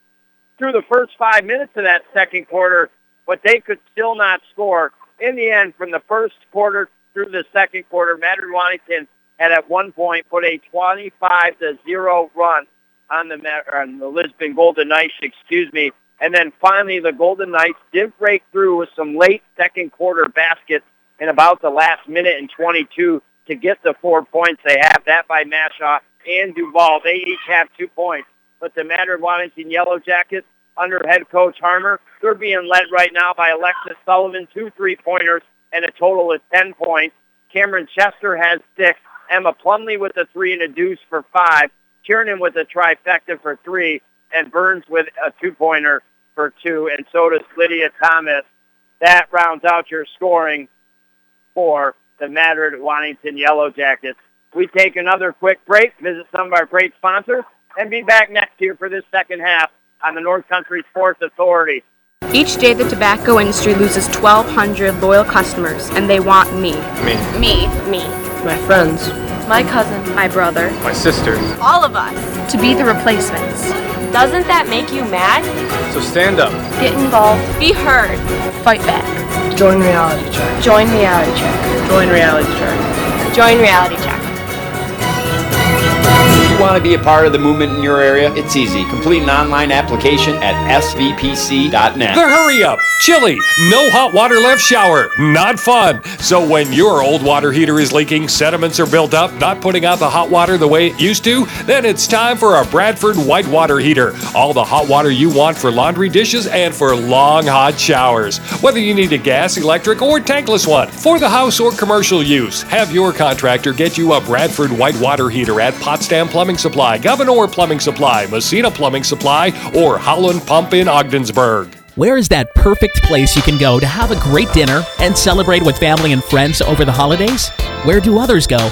through the first 5 minutes of that second quarter, but they could still not score. In the end, from the first quarter through the second quarter, Madrid-Waddington had at one point put a 25-0 run on the Lisbon Golden Knights, and then finally the Golden Knights did break through with some late second quarter baskets in about the last minute and 22 to get the 4 points they have. That by Masha and Duval. They each have 2 points. But the Madrid-Waddington Yellow Jackets, under head coach Harmer, they're being led right now by Alexis Sullivan, 2 3-pointers, and a total of 10 points. Cameron Chester has 6. Emma Plumley with a 3 and a deuce for 5. Tiernan with a trifecta for 3. And Burns with a 2-pointer for 2. And so does Lydia Thomas. That rounds out your scoring for the Madrid-Waddington Yellow Jackets. We take another quick break, visit some of our great sponsors, and be back next year for this second half on the North Country Sports Authority. Each day the tobacco industry loses 1,200 loyal customers, and they want me. Me. Me. Me. My friends. My cousin. My brother. My sister. All of us. To be the replacements. Doesn't that make you mad? So stand up. Get involved. Be heard. Fight back. Join Reality Check. Join Reality Check. Join Reality Check. Join Reality Check. If you want to be a part of the movement in your area, it's easy. Complete an online application at svpc.net. The hurry up! Chilly! No hot water left shower! Not fun! So when your old water heater is leaking, sediments are built up, not putting out the hot water the way it used to, then it's time for a Bradford White water heater. All the hot water you want for laundry, dishes, and for long hot showers. Whether you need a gas, electric, or tankless one, for the house or commercial use, have your contractor get you a Bradford White water heater at Potsdam Plumbing Supply, Gouverneur Plumbing Supply, Messina Plumbing Supply, or Howland Pump in Ogdensburg. Where is that perfect place you can go to have a great dinner and celebrate with family and friends over the holidays? Where do others go?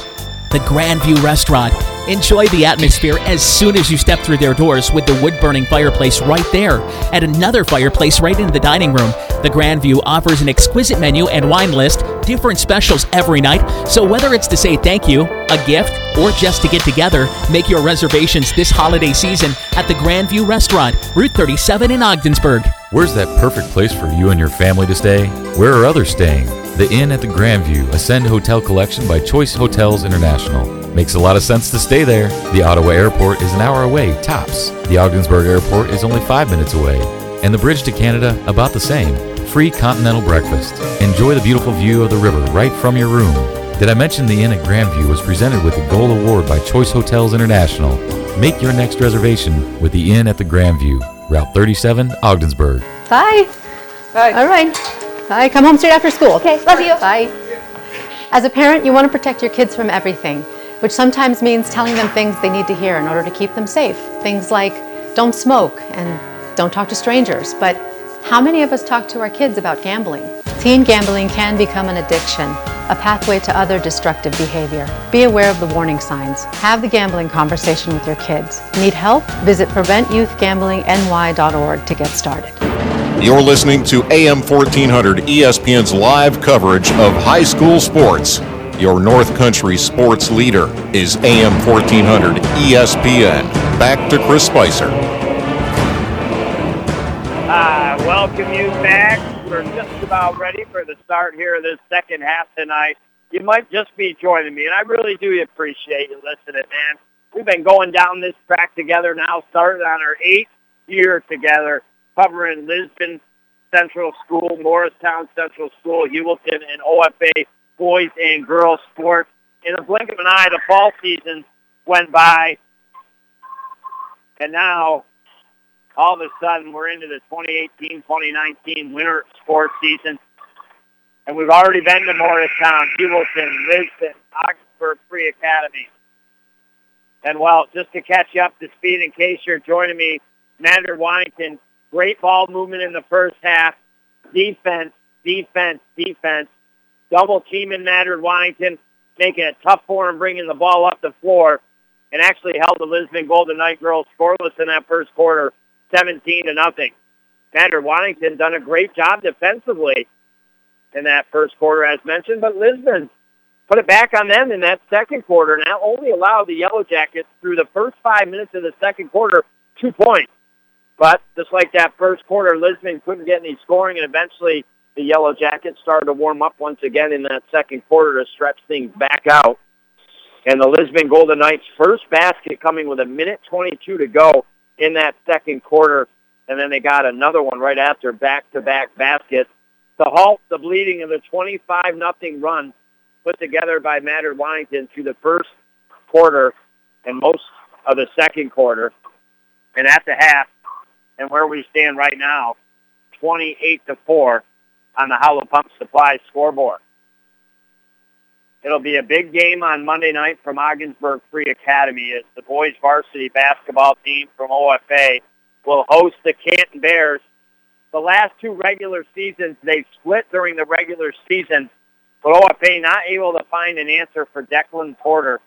The Grandview Restaurant. Enjoy the atmosphere as soon as you step through their doors with the wood-burning fireplace right there and another fireplace right into the dining room. The Grandview offers an exquisite menu and wine list, different specials every night, so whether it's to say thank you, a gift, or just to get together, make your reservations this holiday season at the Grandview Restaurant, Route 37 in Ogdensburg. Where's that perfect place for you and your family to stay? Where are others staying? The Inn at the Grandview, Ascend Hotel Collection by Choice Hotels International. Makes a lot of sense to stay there. The Ottawa Airport is an hour away, tops. The Ogdensburg Airport is only 5 minutes away. And the bridge to Canada, about the same. Free continental breakfast. Enjoy the beautiful view of the river right from your room. Did I mention the Inn at Grandview was presented with the Gold Award by Choice Hotels International? Make your next reservation with the Inn at the Grandview, Route 37, Ogdensburg. Bye. Bye. All right. Bye. Come home straight after school. Okay. Love you. Bye. As a parent, you want to protect your kids from everything, which sometimes means telling them things they need to hear in order to keep them safe. Things like don't smoke and don't talk to strangers. But how many of us talk to our kids about gambling? Teen gambling can become an addiction, a pathway to other destructive behavior. Be aware of the warning signs. Have the gambling conversation with your kids. Need help? Visit PreventYouthGamblingNY.org to get started. You're listening to AM 1400 ESPN's live coverage of high school sports. Your North Country sports leader is AM 1400 ESPN. Back to Chris Spicer. Welcome you back. We're just about ready for the start here of this second half tonight. You might just be joining me, and I really do appreciate you listening, man. We've been going down this track together now, started on our 8th year together, covering Lisbon Central School, Morristown Central School, Hewelton, and OFA boys and girls sports. In a blink of an eye, the fall season went by, and now all of a sudden we're into the 2018-2019 winter sports season, and we've already been to Morristown, Hewelton, Lisbon, Ogdensburg Free Academy. And, well, just to catch you up to speed in case you're joining me, Madrid-Waddington, great ball movement in the first half, defense, defense, defense, double teaming Madrid-Waddington, making it tough for him, bringing the ball up the floor. and actually held the Lisbon Golden Knight girls scoreless in that first quarter, 17-0. Madrid-Waddington done a great job defensively in that first quarter, as mentioned, but Lisbon put it back on them in that second quarter, and that only allowed the Yellow Jackets through the first 5 minutes of the second quarter 2 points. But just like that first quarter, Lisbon couldn't get any scoring, and eventually the Yellow Jackets started to warm up once again in that second quarter to stretch things back out. And the Lisbon Golden Knights' first basket coming with 1:22 to go in that second quarter, and then they got another one right after, back-to-back baskets to halt the bleeding of the 25-0 run put together by Madrid-Waddington through the first quarter and most of the second quarter. And at the half, and where we stand right now, 28-4 on the Howland Pump Supply scoreboard. It'll be a big game on Monday night from Ogdensburg Free Academy as the boys varsity basketball team from OFA will host the Canton Bears. The last two regular seasons, they split during the regular season, but OFA not able to find an answer for Declan Porter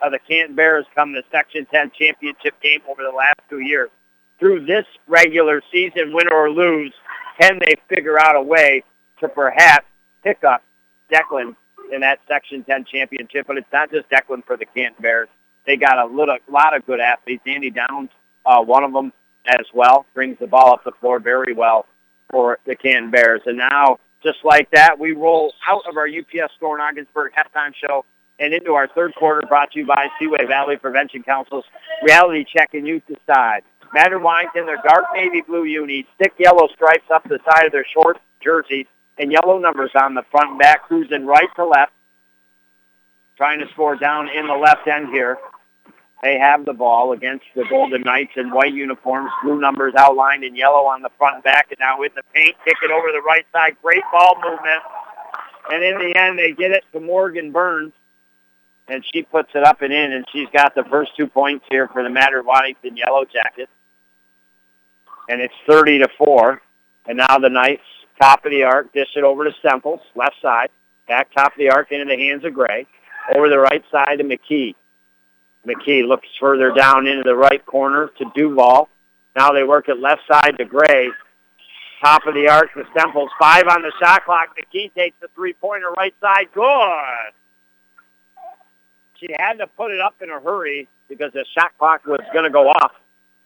of the Canton Bears come to Section 10 championship game over the last 2 years. Through this regular season, win or lose, can they figure out a way to perhaps pick up Declan in that Section 10 championship? But it's not just Declan for the Canton Bears. They got a lot of good athletes. Andy Downs, one of them as well, brings the ball up the floor very well for the Canton Bears. And now, just like that, we roll out of our UPS Store in Ogdensburg halftime show and into our third quarter, brought to you by Seaway Valley Prevention Council's Reality Check and Youth Decide. Madrid-Waddington, their dark navy blue unis, thick yellow stripes up the side of their short jerseys, and yellow numbers on the front and back, cruising right to left, trying to score down in the left end here. They have the ball against the Golden Knights in white uniforms, blue numbers outlined in yellow on the front and back, and now with the paint, kick it over the right side, great ball movement, and in the end they get it to Morgan Burns, and she puts it up and in, and she's got the first 2 points here for the Madrid-Waddington Yellow Jackets. And it's 30-4. And now the Knights, top of the arc, dish it over to Stemples, left side. Back top of the arc into the hands of Gray. Over the right side to McKee. McKee looks further down into the right corner to Duval. Now they work it left side to Gray. Top of the arc to Stemples. 5 on the shot clock. McKee takes the three-pointer right side. Good! She had to put it up in a hurry because the shot clock was going to go off.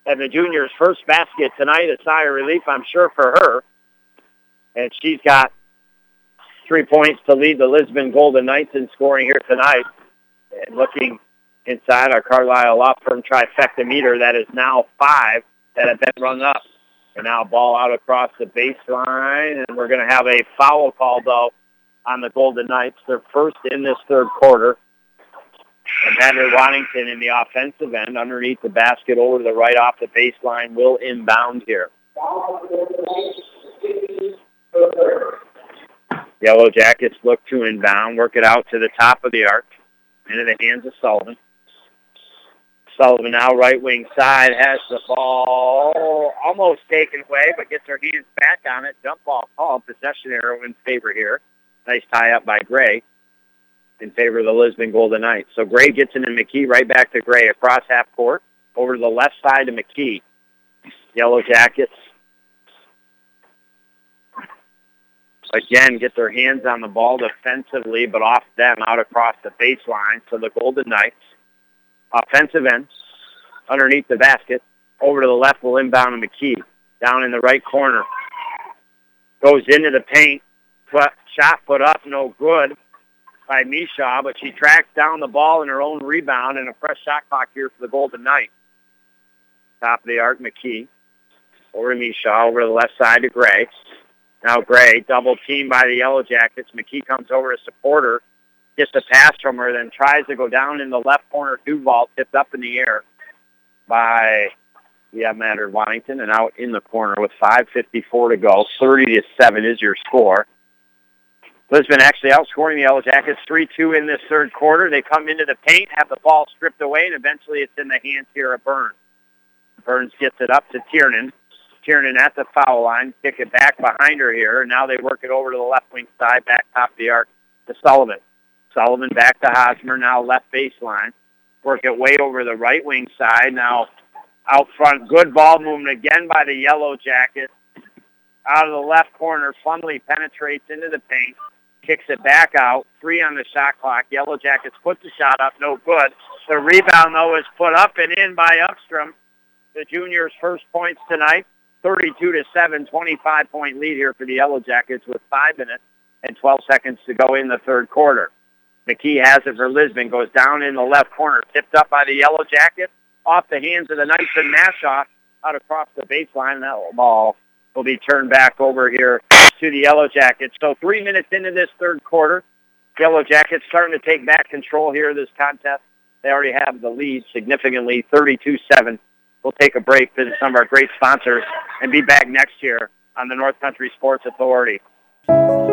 And the junior's first basket tonight, a sigh of relief, I'm sure, for her. And she's got 3 points to lead the Lisbon Golden Knights in scoring here tonight. And looking inside our Carlisle Law Firm trifecta meter, that is now 5 that have been rung up. And now ball out across the baseline. And we're going to have a foul call, though, on the Golden Knights. They're first in this third quarter. And Madrid-Waddington in the offensive end, underneath the basket, over to the right off the baseline, will inbound here. Yellow Jackets look to inbound, work it out to the top of the arc, into the hands of Sullivan. Sullivan now right wing side, has the ball almost taken away, but gets her hands back on it. Jump ball call, possession arrow in favor here. Nice tie up by Gray in favor of the Lisbon Golden Knights. So Gray gets it in McKee, right back to Gray across half court, over to the left side to McKee. Yellow Jackets again get their hands on the ball defensively, but off them out across the baseline. So the Golden Knights, offensive end, underneath the basket, over to the left will inbound to McKee. Down in the right corner. Goes into the paint. Shot put up, no good by Masha, but she tracks down the ball in her own rebound, and a fresh shot clock here for the Golden Knights. Top of the arc, McKee. Over to Masha, over to the left side to Gray. Now Gray, double teamed by the Yellow Jackets. McKee comes over to support her, gets a pass from her, then tries to go down in the left corner. Duval tipped up in the air by Madrid-Waddington, and out in the corner with 5:54 to go. 30-7 is your score. Lisbon actually outscoring the Yellow Jackets 3-2 in this third quarter. They come into the paint, have the ball stripped away, and eventually it's in the hands here of Burns. Burns gets it up to Tiernan. Tiernan at the foul line, kick it back behind her here, and now they work it over to the left wing side, back top of the arc to Sullivan. Sullivan back to Hosmer, now left baseline. work it way over the right wing side. Now out front, good ball movement again by the Yellow Jackets. Out of the left corner, Plumley penetrates into the paint, kicks it back out. 3 on the shot clock. Yellow Jackets put the shot up, no good. The rebound, though, is put up and in by Upstrom. The junior's first points tonight, 32-7, 25-point lead here for the Yellow Jackets with 5 minutes and 12 seconds to go in the third quarter. McKee has it for Lisbon, goes down in the left corner, tipped up by the Yellow Jackets, off the hands of the Knights and Masha out across the baseline. That ball will be turned back over here to the Yellow Jackets. So 3 minutes into this third quarter, Yellow Jackets starting to take back control here of this contest. They already have the lead significantly, 32-7. We'll take a break, visit some of our great sponsors, and be back next year on the North Country Sports Authority.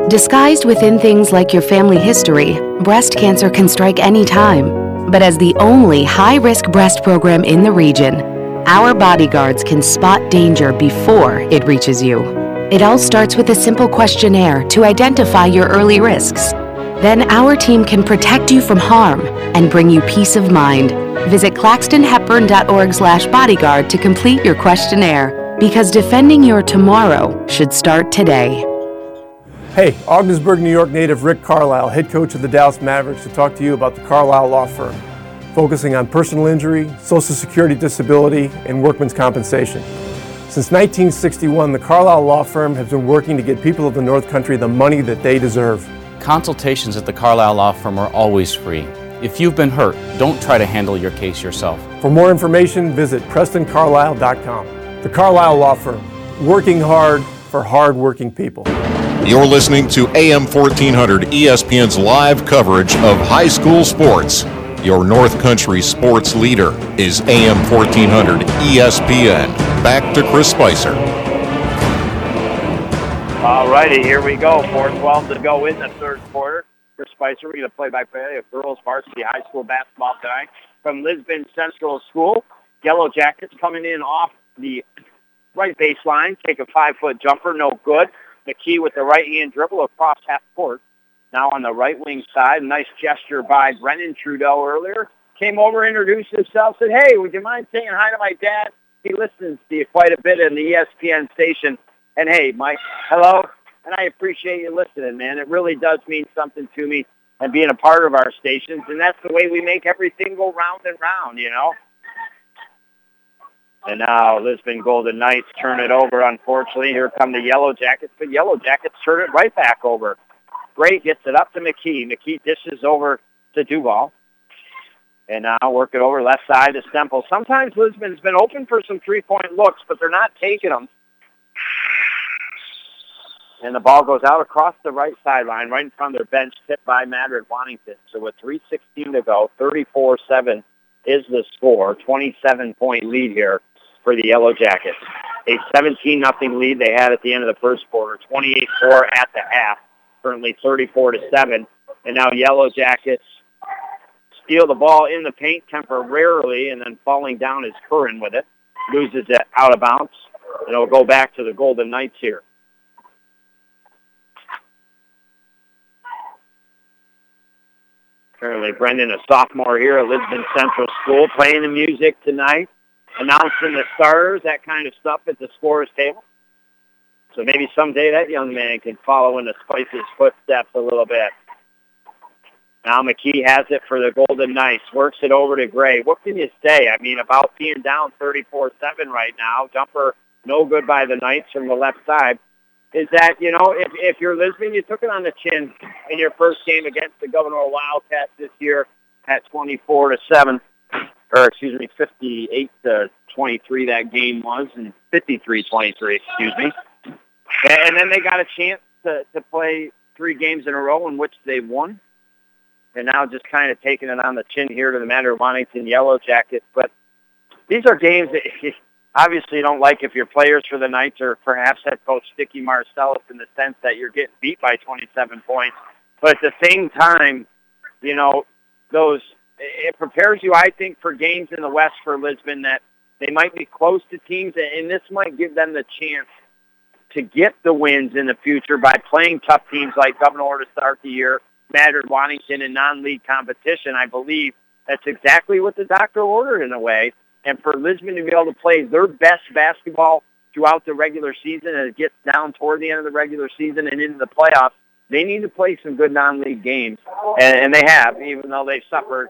Disguised within things like your family history, breast cancer can strike any time. But as the only high-risk breast program in the region, our bodyguards can spot danger before it reaches you. It all starts with a simple questionnaire to identify your early risks. Then our team can protect you from harm and bring you peace of mind. Visit claxtonhepburn.org/bodyguard to complete your questionnaire, because defending your tomorrow should start today. Hey, Ogdensburg, New York native Rick Carlisle, head coach of the Dallas Mavericks, to talk to you about the Carlisle Law Firm, focusing on personal injury, Social Security disability, and workman's compensation. Since 1961, the Carlisle Law Firm has been working to get people of the North Country the money that they deserve. Consultations at the Carlisle Law Firm are always free. If you've been hurt, don't try to handle your case yourself. For more information, visit PrestonCarlisle.com. The Carlisle Law Firm, working hard for hard-working people. You're listening to AM 1400 ESPN's live coverage of high school sports. Your North Country sports leader is AM 1400 ESPN. Back to Chris Spicer. All righty, here we go. 4:12 to go in the third quarter. Chris Spicer, we're going to play-by-play of girls varsity high school basketball tonight from Lisbon Central School. Yellow Jackets coming in off the right baseline. Take a 5-foot jumper, no good. McKee with the right-hand dribble across half court. Now on the right-wing side, nice gesture by Brennan Trudeau earlier. Came over, introduced himself, said, hey, would you mind saying hi to my dad? He listens to you quite a bit in the ESPN station. And, hey, Mike, hello, and I appreciate you listening, man. It really does mean something to me and being a part of our stations, and that's the way we make everything go round and round, you know. And now Lisbon Golden Knights turn it over, unfortunately. Here come the Yellow Jackets, but Yellow Jackets turn it right back over. Gray gets it up to McKee. McKee dishes over to Duval. And now work it over left side to Stemple. Sometimes Lisbon's been open for some three-point looks, but they're not taking them. And the ball goes out across the right sideline, right in front of their bench, tipped by Madrid-Waddington. So with 3:16 to go, 34-7 is the score. 27-point lead here for the Yellow Jackets. A 17-0 lead they had at the end of the first quarter, 28-4 at the half, currently 34-7. And now Yellow Jackets steal the ball in the paint temporarily, and then falling down is Curran with it. Loses it out of bounds, and it'll go back to the Golden Knights here. Apparently, Brendan, a sophomore here at Lisbon Central School, playing the music tonight, announcing the starters, that kind of stuff at the scorer's table. So maybe someday that young man can follow in the Spice's footsteps a little bit. Now McKee has it for the Golden Knights, works it over to Gray. What can you say, I mean, about being down 34-7 right now? Jumper no good by the Knights from the left side. Is that, you know, if you're Lisbon, you took it on the chin in your first game against the Gouverneur Wildcats this year at 24-7. Or, excuse me, 58-23 that game was, and 53-23, excuse me. And then they got a chance to play 3 games in a row in which they won. And now just kind of taking it on the chin here to the Madrid-Waddington Yellow Jackets. But these are games that obviously you don't like if your players for the Knights or perhaps head coach Dickie Marcellus, in the sense that you're getting beat by 27 points. But at the same time, you know, those... It prepares you, I think, for games in the West for Lisbon that they might be close to teams, and this might give them the chance to get the wins in the future by playing tough teams like Governor to start the year, Madrid-Waddington in non-league competition. I believe That's exactly what the doctor ordered in a way. And for Lisbon to be able to play their best basketball throughout the regular season and it gets down toward the end of the regular season and into the playoffs, they need to play some good non-league games. And they have, even though they've suffered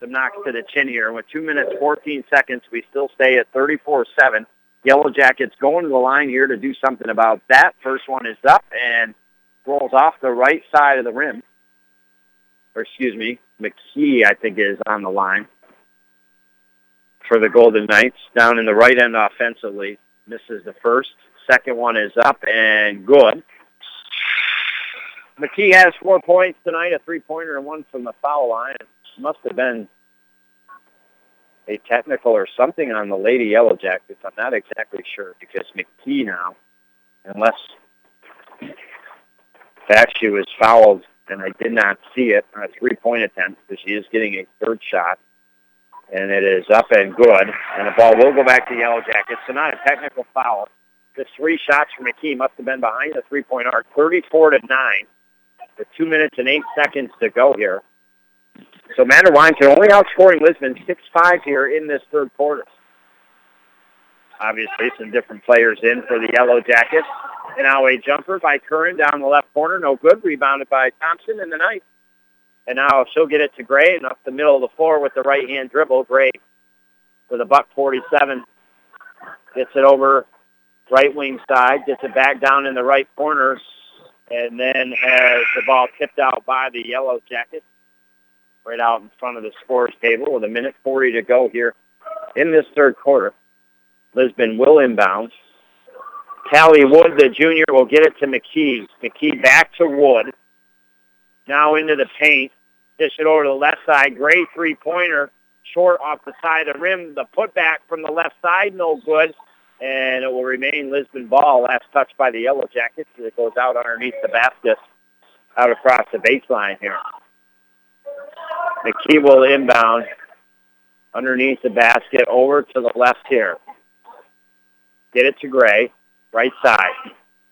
some knocks to the chin here. With 2 minutes, 14 seconds, we still stay at 34-7. Yellow Jackets going to the line here to do something about that. First one is up and rolls off the right side of the rim. Or excuse me, McKee, I think, is on the line for the Golden Knights. Down in the right end offensively, misses the first. Second one is up and good. McKee has 4 points tonight, a three-pointer and one from the foul line. It must have been a technical or something on the Lady Yellow Jackets. I'm not exactly sure because McKee now, unless she was fouled and I did not see it on a three-point attempt because she is getting a third shot. And it is up and good. And the ball will go back to Yellow Jackets. So not a technical foul. The three shots from McKee must have been behind the three-point arc. 34-9. With 2 minutes and 8 seconds to go here. So Madrid-Waddington only outscoring Lisbon 6-5 here in this third quarter. Obviously some different players in for the Yellow Jackets. And now a jumper by Curran down the left corner. No good. Rebounded by Thompson in the ninth. And now she'll get it to Gray and up the middle of the floor with the right-hand dribble. Gray with a 147. Gets it over right wing side. Gets it back down in the right corner. And then has the ball tipped out by the Yellow Jackets. Right out in front of the scores table with a 1:40 to go here in this third quarter. Lisbon will inbound. Callie Wood, the junior, will get it to McKee. McKee back to Wood. Now into the paint. Dish it over to the left side. Gray three-pointer. Short off the side of the rim. The putback from the left side, no good. And it will remain Lisbon ball. Last touch by the Yellow Jackets. It goes out underneath the basket. Out across the baseline here. McKee will inbound. Underneath the basket. Over to the left here. Get it to Gray. Right side.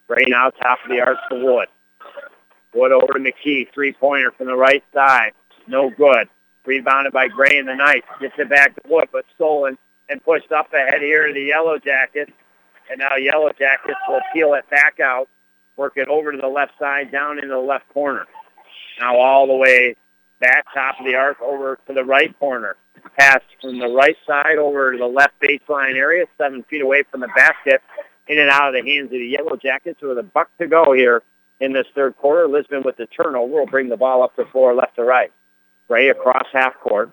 Gray now top of the arc to Wood. Wood over to McKee. Three-pointer from the right side. No good. Rebounded by Gray in the ninth. Gets it back to Wood, but stolen and pushed up ahead here to the Yellow Jackets. And now Yellow Jackets will peel it back out, work it over to the left side, down into the left corner. Now all the way back, top of the arc, over to the right corner. Pass from the right side over to the left baseline area, 7 feet away from the basket. In and out of the hands of the Yellow Jackets with a buck to go here. In this third quarter, Lisbon with the turnover will bring the ball up the floor left to right. Gray across half court.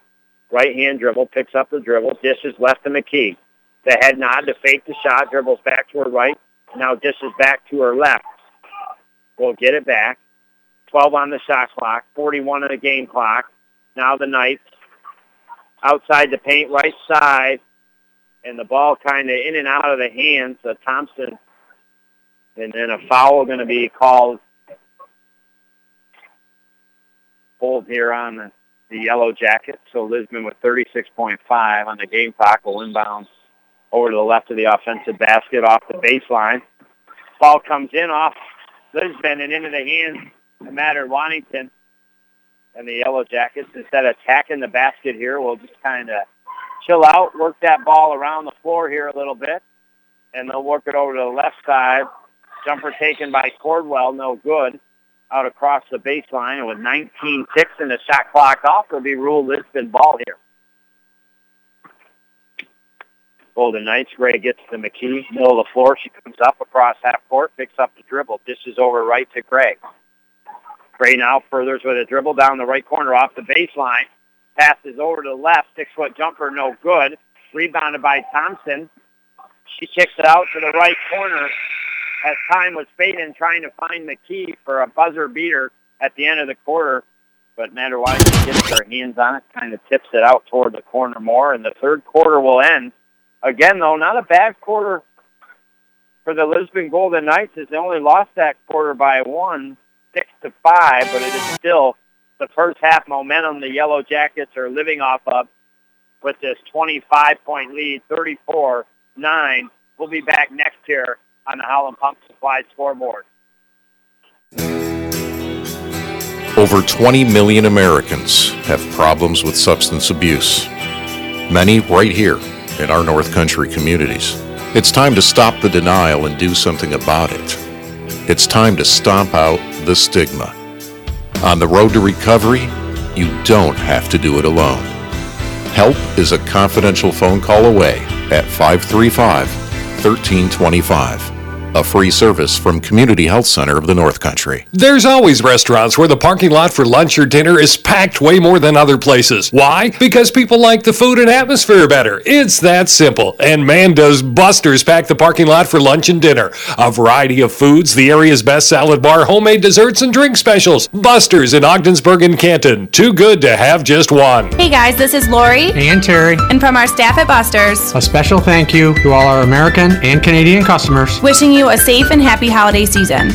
Right-hand dribble, picks up the dribble, dishes left to McKee. The head nod to fake the shot, dribbles back to her right, now dishes back to her left. We'll get it back. 12 on the shot clock, 41 on the game clock. Now the Knights outside the paint, right side, and the ball kind of in and out of the hands of Thompson. And then a foul going to be called. Pulled here on the Yellow Jackets. So Lisbon with 36.5 on the game clock will inbound over to the left of the offensive basket off the baseline. Ball comes in off Lisbon and into the hands of Madrid-Waddington. And the Yellow Jackets, instead of attacking the basket here, will just kind of chill out, work that ball around the floor here a little bit. And they'll work it over to the left side. Jumper taken by Cordwell, no good. Out across the baseline, and with 19-6 and the shot clock off, it'll be ruled Lisbon ball here. Golden Knights, Gray gets to McKee, middle of the floor. She comes up across half court, picks up the dribble, dishes over right to Gray. Gray now furthers with a dribble down the right corner off the baseline. Passes over to the left, 6-foot jumper, no good. Rebounded by Thompson. She kicks it out to the right corner. As time was fading, trying to find McKee for a buzzer beater at the end of the quarter. But Madrid-Waddington gets her hands on it, kind of tips it out toward the corner more. And the third quarter will end. Again, though, not a bad quarter for the Lisbon Golden Knights as they only lost that quarter by one, 6-5. But it is still the first half momentum the Yellow Jackets are living off of with this 25-point lead, 34-9. We'll be back next year on the Howland Pump Supply scoreboard. Over 20 million Americans have problems with substance abuse, many right here in our North Country communities. It's time to stop the denial and do something about it. It's time to stomp out the stigma. On the road to recovery, you don't have to do it alone. Help is a confidential phone call away at 535-1325. A free service from Community Health Center of the North Country. There's always restaurants where the parking lot for lunch or dinner is packed way more than other places. Why? Because people like the food and atmosphere better. It's that simple. And man, does Buster's pack the parking lot for lunch and dinner. A variety of foods, the area's best salad bar, homemade desserts, and drink specials. Buster's in Ogdensburg and Canton. Too good to have just one. Hey guys, this is Lori. And Terry. And from our staff at Buster's, a special thank you to all our American and Canadian customers. Wishing you a safe and happy holiday season.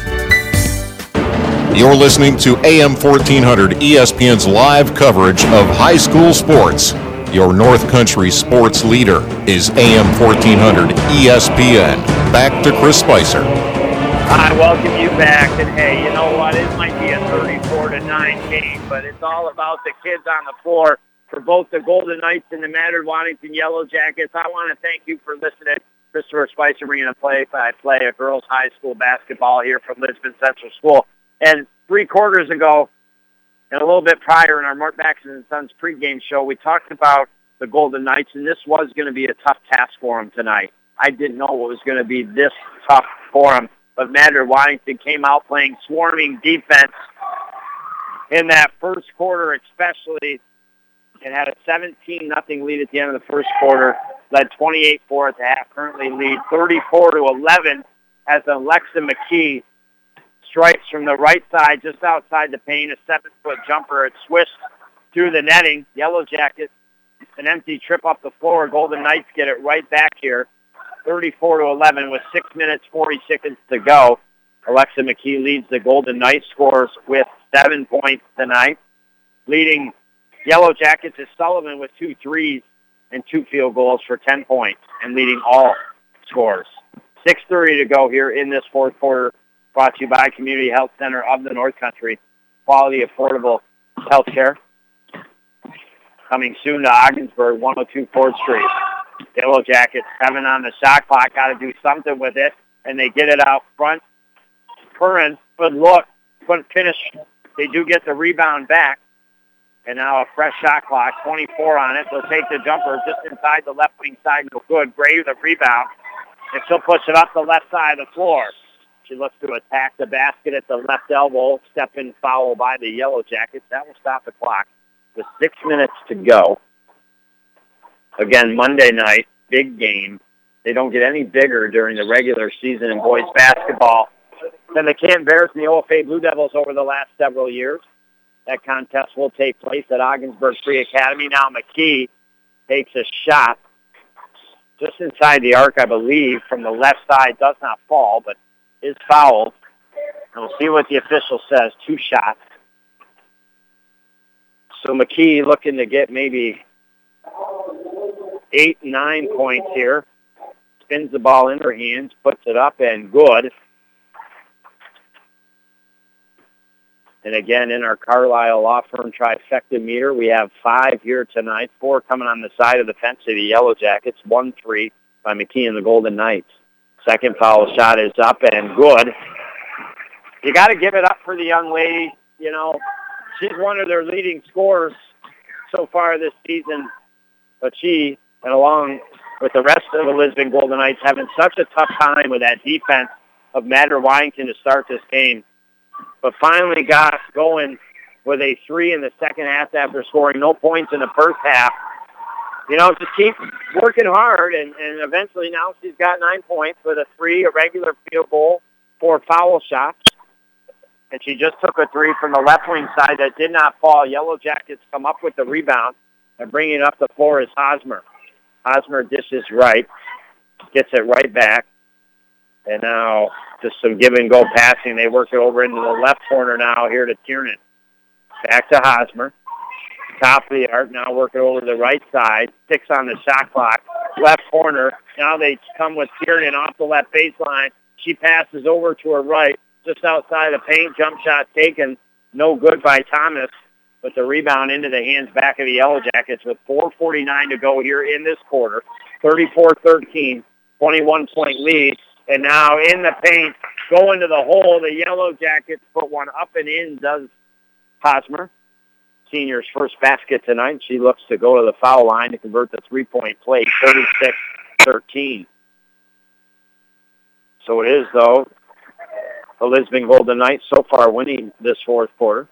You're listening to AM 1400 ESPN's live coverage of high school sports. Your North Country sports leader is AM 1400 ESPN. Back to Chris Spicer. I welcome you back. And hey, you know what? It might be a 34-9 game, but it's all about the kids on the floor for both the Golden Knights and the Madrid-Waddington Yellow Jackets. I want to thank you for listening. Christopher Spicer bringing a play-by-play of girls' high school basketball here from Lisbon Central School. And 3 quarters ago, and a little bit prior in our Mort Backus and Sons pregame show, we talked about the Golden Knights, and this was going to be a tough task for them tonight. I didn't know it was going to be this tough for them, but Madrid-Waddington came out playing swarming defense in that first quarter especially, and had a 17-0 lead at the end of the first quarter. Led 28-4 at the half, currently lead 34-11 as Alexa McKee strikes from the right side just outside the paint, a 7-foot jumper. It swished through the netting. Yellow Jackets, an empty trip up the floor. Golden Knights get it right back here, 34-11 with 6 minutes, 40 seconds to go. Alexa McKee leads the Golden Knights, scores with 7 points tonight. Leading Yellow Jackets is Sullivan with 2 threes. And 2 field goals for 10 points and leading all scores. 6:30 to go here in this fourth quarter, brought to you by Community Health Center of the North Country. Quality, affordable health care. Coming soon to Ogdensburg, 102 4th Street. Yellow Jackets, 7 on the shot clock. Got to do something with it. And they get it out front. Curran, but look, couldn't finish. They do get the rebound back. And now a fresh shot clock, 24 on it. They'll take the jumper just inside the left wing side. No good. Gray with the rebound. And she'll push it up the left side of the floor. She looks to attack the basket at the left elbow. Step in foul by the Yellow Jackets. That will stop the clock with 6 minutes to go. Again, Monday night, big game. They don't get any bigger during the regular season in boys basketball than the Canton Bears and the OFA Blue Devils over the last several years. That contest will take place at Ogdensburg Free Academy. Now McKee takes a shot just inside the arc, I believe, from the left side. Does not fall, but is fouled. And we'll see what the official says. 2 shots. So McKee looking to get maybe 8, 9 points here. Spins the ball in her hands, puts it up, and good. And again, in our Carlisle Law Firm trifecta meter, we have 5 here tonight, 4 coming on the side of the fence to the Yellow Jackets, 1-3 by McKee and the Golden Knights. Second foul shot is up and good. You got to give it up for the young lady. You know, she's one of their leading scorers so far this season. But she, and along with the rest of the Lisbon Golden Knights, having such a tough time with that defense of Madrid-Waddington to start this game. But finally got going with a 3 in the second half after scoring no points in the first half. You know, just keep working hard, and eventually now she's got 9 points with a 3, a regular field goal, 4 foul shots. And she just took a 3 from the left wing side that did not fall. Yellow Jackets come up with the rebound, and bringing it up the floor is Hosmer. Hosmer dishes right, gets it right back. And now just some give-and-go passing. They work it over into the left corner now here to Tiernan. Back to Hosmer. Top of the arc. Now working over to the right side. 6 on the shot clock. Left corner. Now they come with Tiernan off the left baseline. She passes over to her right. Just outside the paint. Jump shot taken no good by Thomas, but the rebound into the hands back of the Yellow Jackets with 4:49 to go here in this quarter. 34-13, 21-point lead. And now in the paint, going to the hole, the Yellow Jackets put one up and in, does Hosmer. Senior's first basket tonight. She looks to go to the foul line to convert the three-point play, 36-13. So it is, though, the Lisbon Golden Knights so far winning this fourth quarter.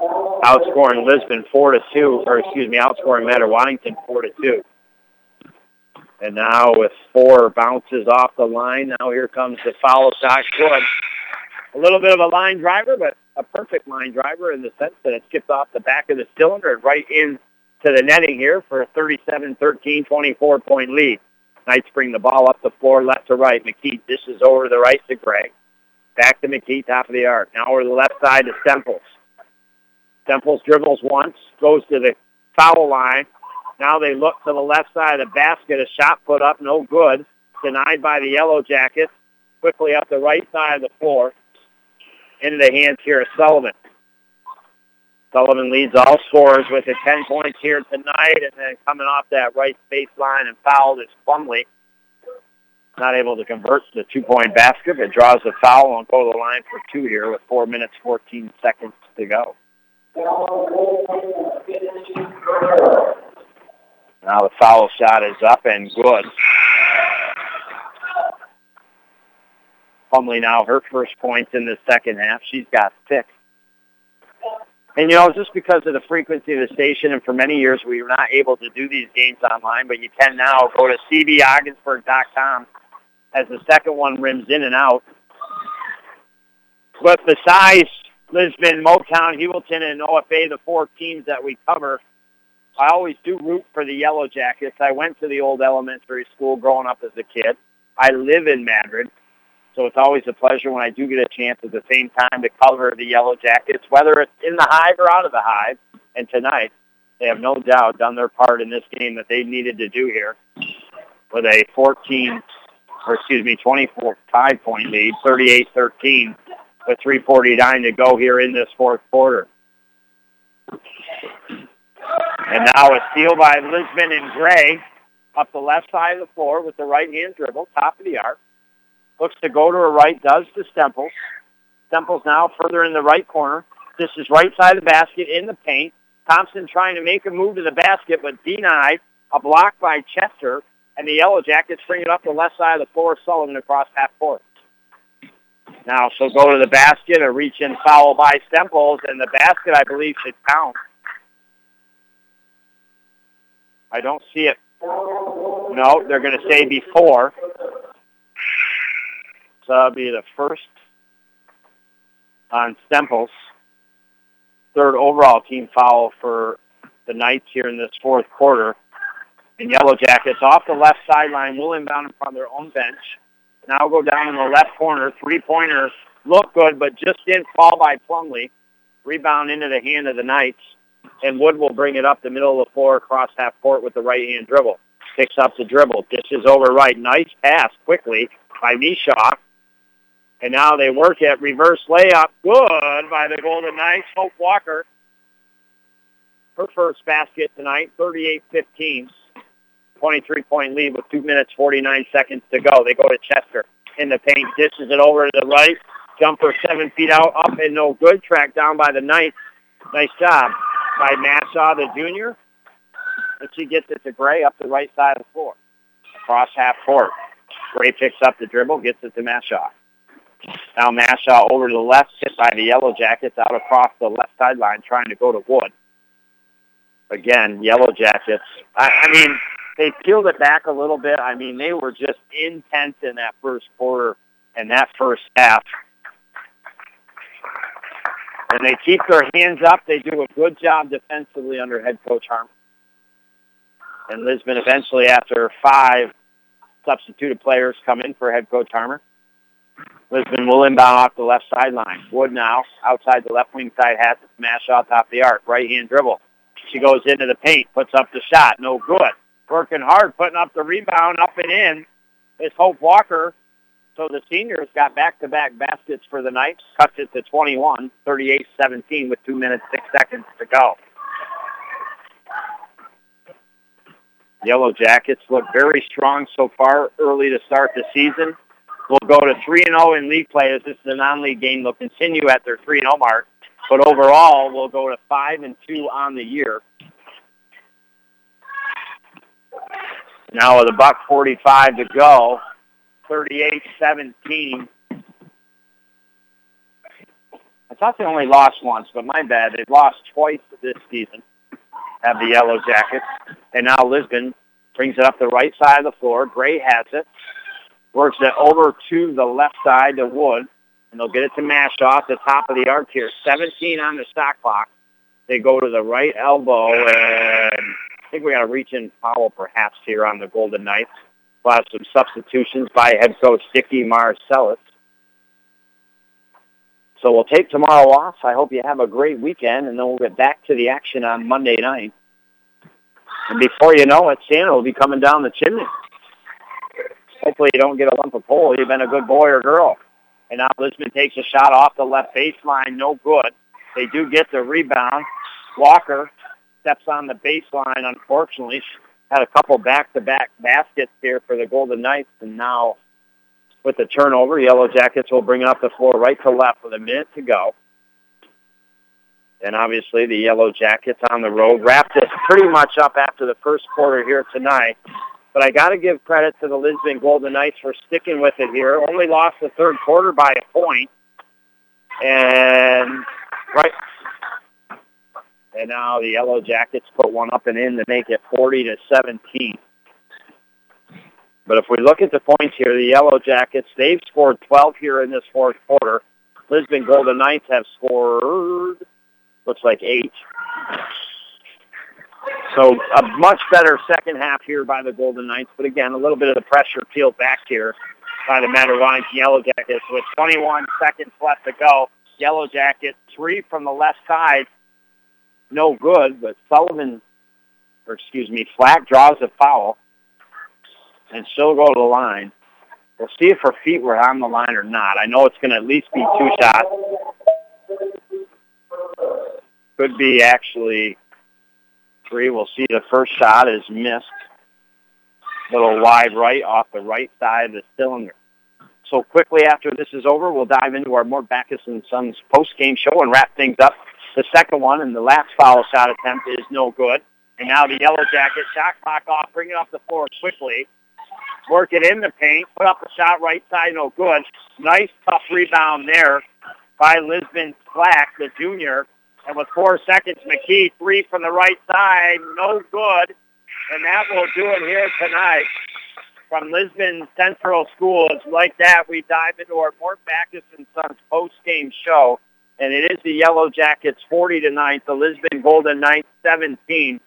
Outscoring Lisbon 4-2, or excuse me, outscoring Madrid-Waddington 4-2. And now with four bounces off the line, now here comes the foul shot. Good. A little bit of a line driver, but a perfect line driver in the sense that it skipped off the back of the cylinder and right into the netting here for a 37-13, 24-point lead. Knights bring the ball up the floor left to right. McKee dishes over to the right to Gray. Back to McKee, top of the arc. Now over to the left side to Stemples. Stemples dribbles once, goes to the foul line. Now they look to the left side of the basket. A shot put up, no good. Denied by the Yellow Jackets. Quickly up the right side of the floor. Into the hands here of Sullivan. Sullivan leads all scorers with the 10 points here tonight. And then coming off that right baseline and fouled is Plumley. Not able to convert the two-point basket. It draws the foul and go to the line for two here with 4 minutes, 14 seconds to go. Now the foul shot is up and good. Plumley now her first points in the second half. She's got 6. And, you know, just because of the frequency of the station, and for many years we were not able to do these games online, but you can now go to cbogdensburg.com as the second one rims in and out. But besides Lisbon, Motown, Hewelton, and OFA, the four teams that we cover, I always do root for the Yellow Jackets. I went to the old elementary school growing up as a kid. I live in Madrid. So it's always a pleasure when I do get a chance at the same time to cover the Yellow Jackets, whether it's in the hive or out of the hive. And tonight, they have no doubt done their part in this game that they needed to do here with a 25-point lead, 38-13, with 3:49 to go here in this fourth quarter. And now a steal by Lisbon and Gray up the left side of the floor with the right-hand dribble, top of the arc. Looks to go to her right, does to Stemples. Stemples now further in the right corner. This is right side of the basket in the paint. Thompson trying to make a move to the basket, but denied. A block by Chester, and the Yellow Jackets bring it up the left side of the floor. Sullivan across half court. Now she'll go to the basket, a reach-in foul by Stemples, and the basket, I believe, should count. I don't see it. No, they're going to say before. So that'll be the first on Stemples. Third overall team foul for the Knights here in this fourth quarter. And Yellow Jackets off the left sideline will inbound in front of their own bench. Now go down in the left corner. Three-pointers look good, but just in, fall by Plumley. Rebound into the hand of the Knights. And Wood will bring it up the middle of the floor across half court with the right-hand dribble. Picks up the dribble. Dishes over right. Nice pass quickly by Nishoff. And now they work at reverse layup. Good by the Golden Knights. Hope Walker, her first basket tonight, 38-15. 23-point lead with 2 minutes, 49 seconds to go. They go to Chester in the paint. Dishes it over to the right. Jumper 7 feet out, up and no good. Track down by the Knights. Nice job by Masha, the junior. And she gets it to Gray up the right side of the floor. Across half court. Gray picks up the dribble, gets it to Masha. Now Masha over to the left, hit by the Yellow Jackets out across the left sideline trying to go to Wood. Again, Yellow Jackets. I mean, they peeled it back a little bit. I mean, they were just intense in that first quarter and that first half. And they keep their hands up. They do a good job defensively under head coach Harmer. And Lisbon eventually, after 5 substituted players come in for head coach Harmer, Lisbon will inbound off the left sideline. Wood now outside the left wing side hat to smash off top the arc. Right-hand dribble. She goes into the paint, puts up the shot. No good. Working hard, putting up the rebound, up and in. It's Hope Walker. So the seniors got back-to-back baskets for the Knights, cuts it to 21, 38-17 with 2 minutes, 6 seconds to go. Yellow Jackets look very strong so far early to start the season. We'll go to 3-0 in league play as this is a non-league game. They'll continue at their 3-0 mark. But overall, we'll go to 5-2 on the year. Now with a $1:45 to go, 38-17. I thought they only lost once, but my bad. They've lost twice this season, have the Yellow Jackets. And now Lisbon brings it up the right side of the floor. Gray has it. Works it over to the left side to Wood. And they'll get it to Masha off the top of the arc here. 17 on the shot clock. They go to the right elbow. And I think we got to reach in foul perhaps here on the Golden Knights. We'll have some substitutions by head coach Dickie Marcellus. So we'll take tomorrow off. I hope you have a great weekend, and then we'll get back to the action on Monday night. And before you know it, Santa will be coming down the chimney. Hopefully you don't get a lump of coal. You've been a good boy or girl. And now Lisbon takes a shot off the left baseline. No good. They do get the rebound. Walker steps on the baseline, unfortunately. Had a couple back-to-back baskets here for the Golden Knights, and now with the turnover, Yellow Jackets will bring up the floor right to left with a minute to go. And obviously the Yellow Jackets on the road wrapped this pretty much up after the first quarter here tonight. But I got to give credit to the Lisbon Golden Knights for sticking with it here. Only lost the third quarter by a point. And now the Yellow Jackets put one up and in to make it 40-17. But if we look at the points here, the Yellow Jackets, they've scored 12 here in this fourth quarter. Lisbon Golden Knights have scored, looks like 8. So a much better second half here by the Golden Knights. But again, a little bit of the pressure peeled back here by the Madrid-Waddington Yellow Jackets with 21 seconds left to go. Yellow Jackets, 3 from the left side. No good, but Flack draws a foul, and she'll go to the line. We'll see if her feet were on the line or not. I know it's going to at least be 2 shots. Could be actually 3. We'll see. The first shot is missed. Little wide right off the right side of the cylinder. So quickly after this is over, we'll dive into our Mort Backus and Sons post-game show and wrap things up. The second one and the last foul shot attempt is no good. And now the Yellow Jackets shot clock off, bring it off the floor quickly. Work it in the paint, put up a shot right side, no good. Nice tough rebound there by Lisbon Slack, the junior. And with 4 seconds, McKee, 3 from the right side, no good. And that will do it here tonight. From Lisbon Central School, it's like that. We dive into our Mort Backus and Sons post-game show. And it is the Yellow Jackets 40-9, the Lisbon Golden Knights 17.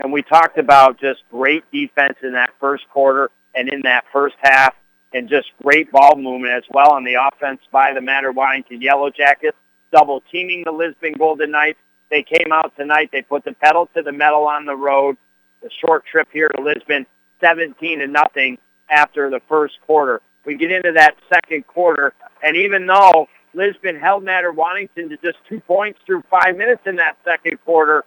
And we talked about just great defense in that first quarter and in that first half, and just great ball movement as well on the offense by the Madrid-Waddington Yellow Jackets, double-teaming the Lisbon Golden Knights. They came out tonight. They put the pedal to the metal on the road. The short trip here to Lisbon, 17-0 after the first quarter. We get into that second quarter, and even though Lisbon held Madrid-Waddington to just 2 points through 5 minutes in that second quarter,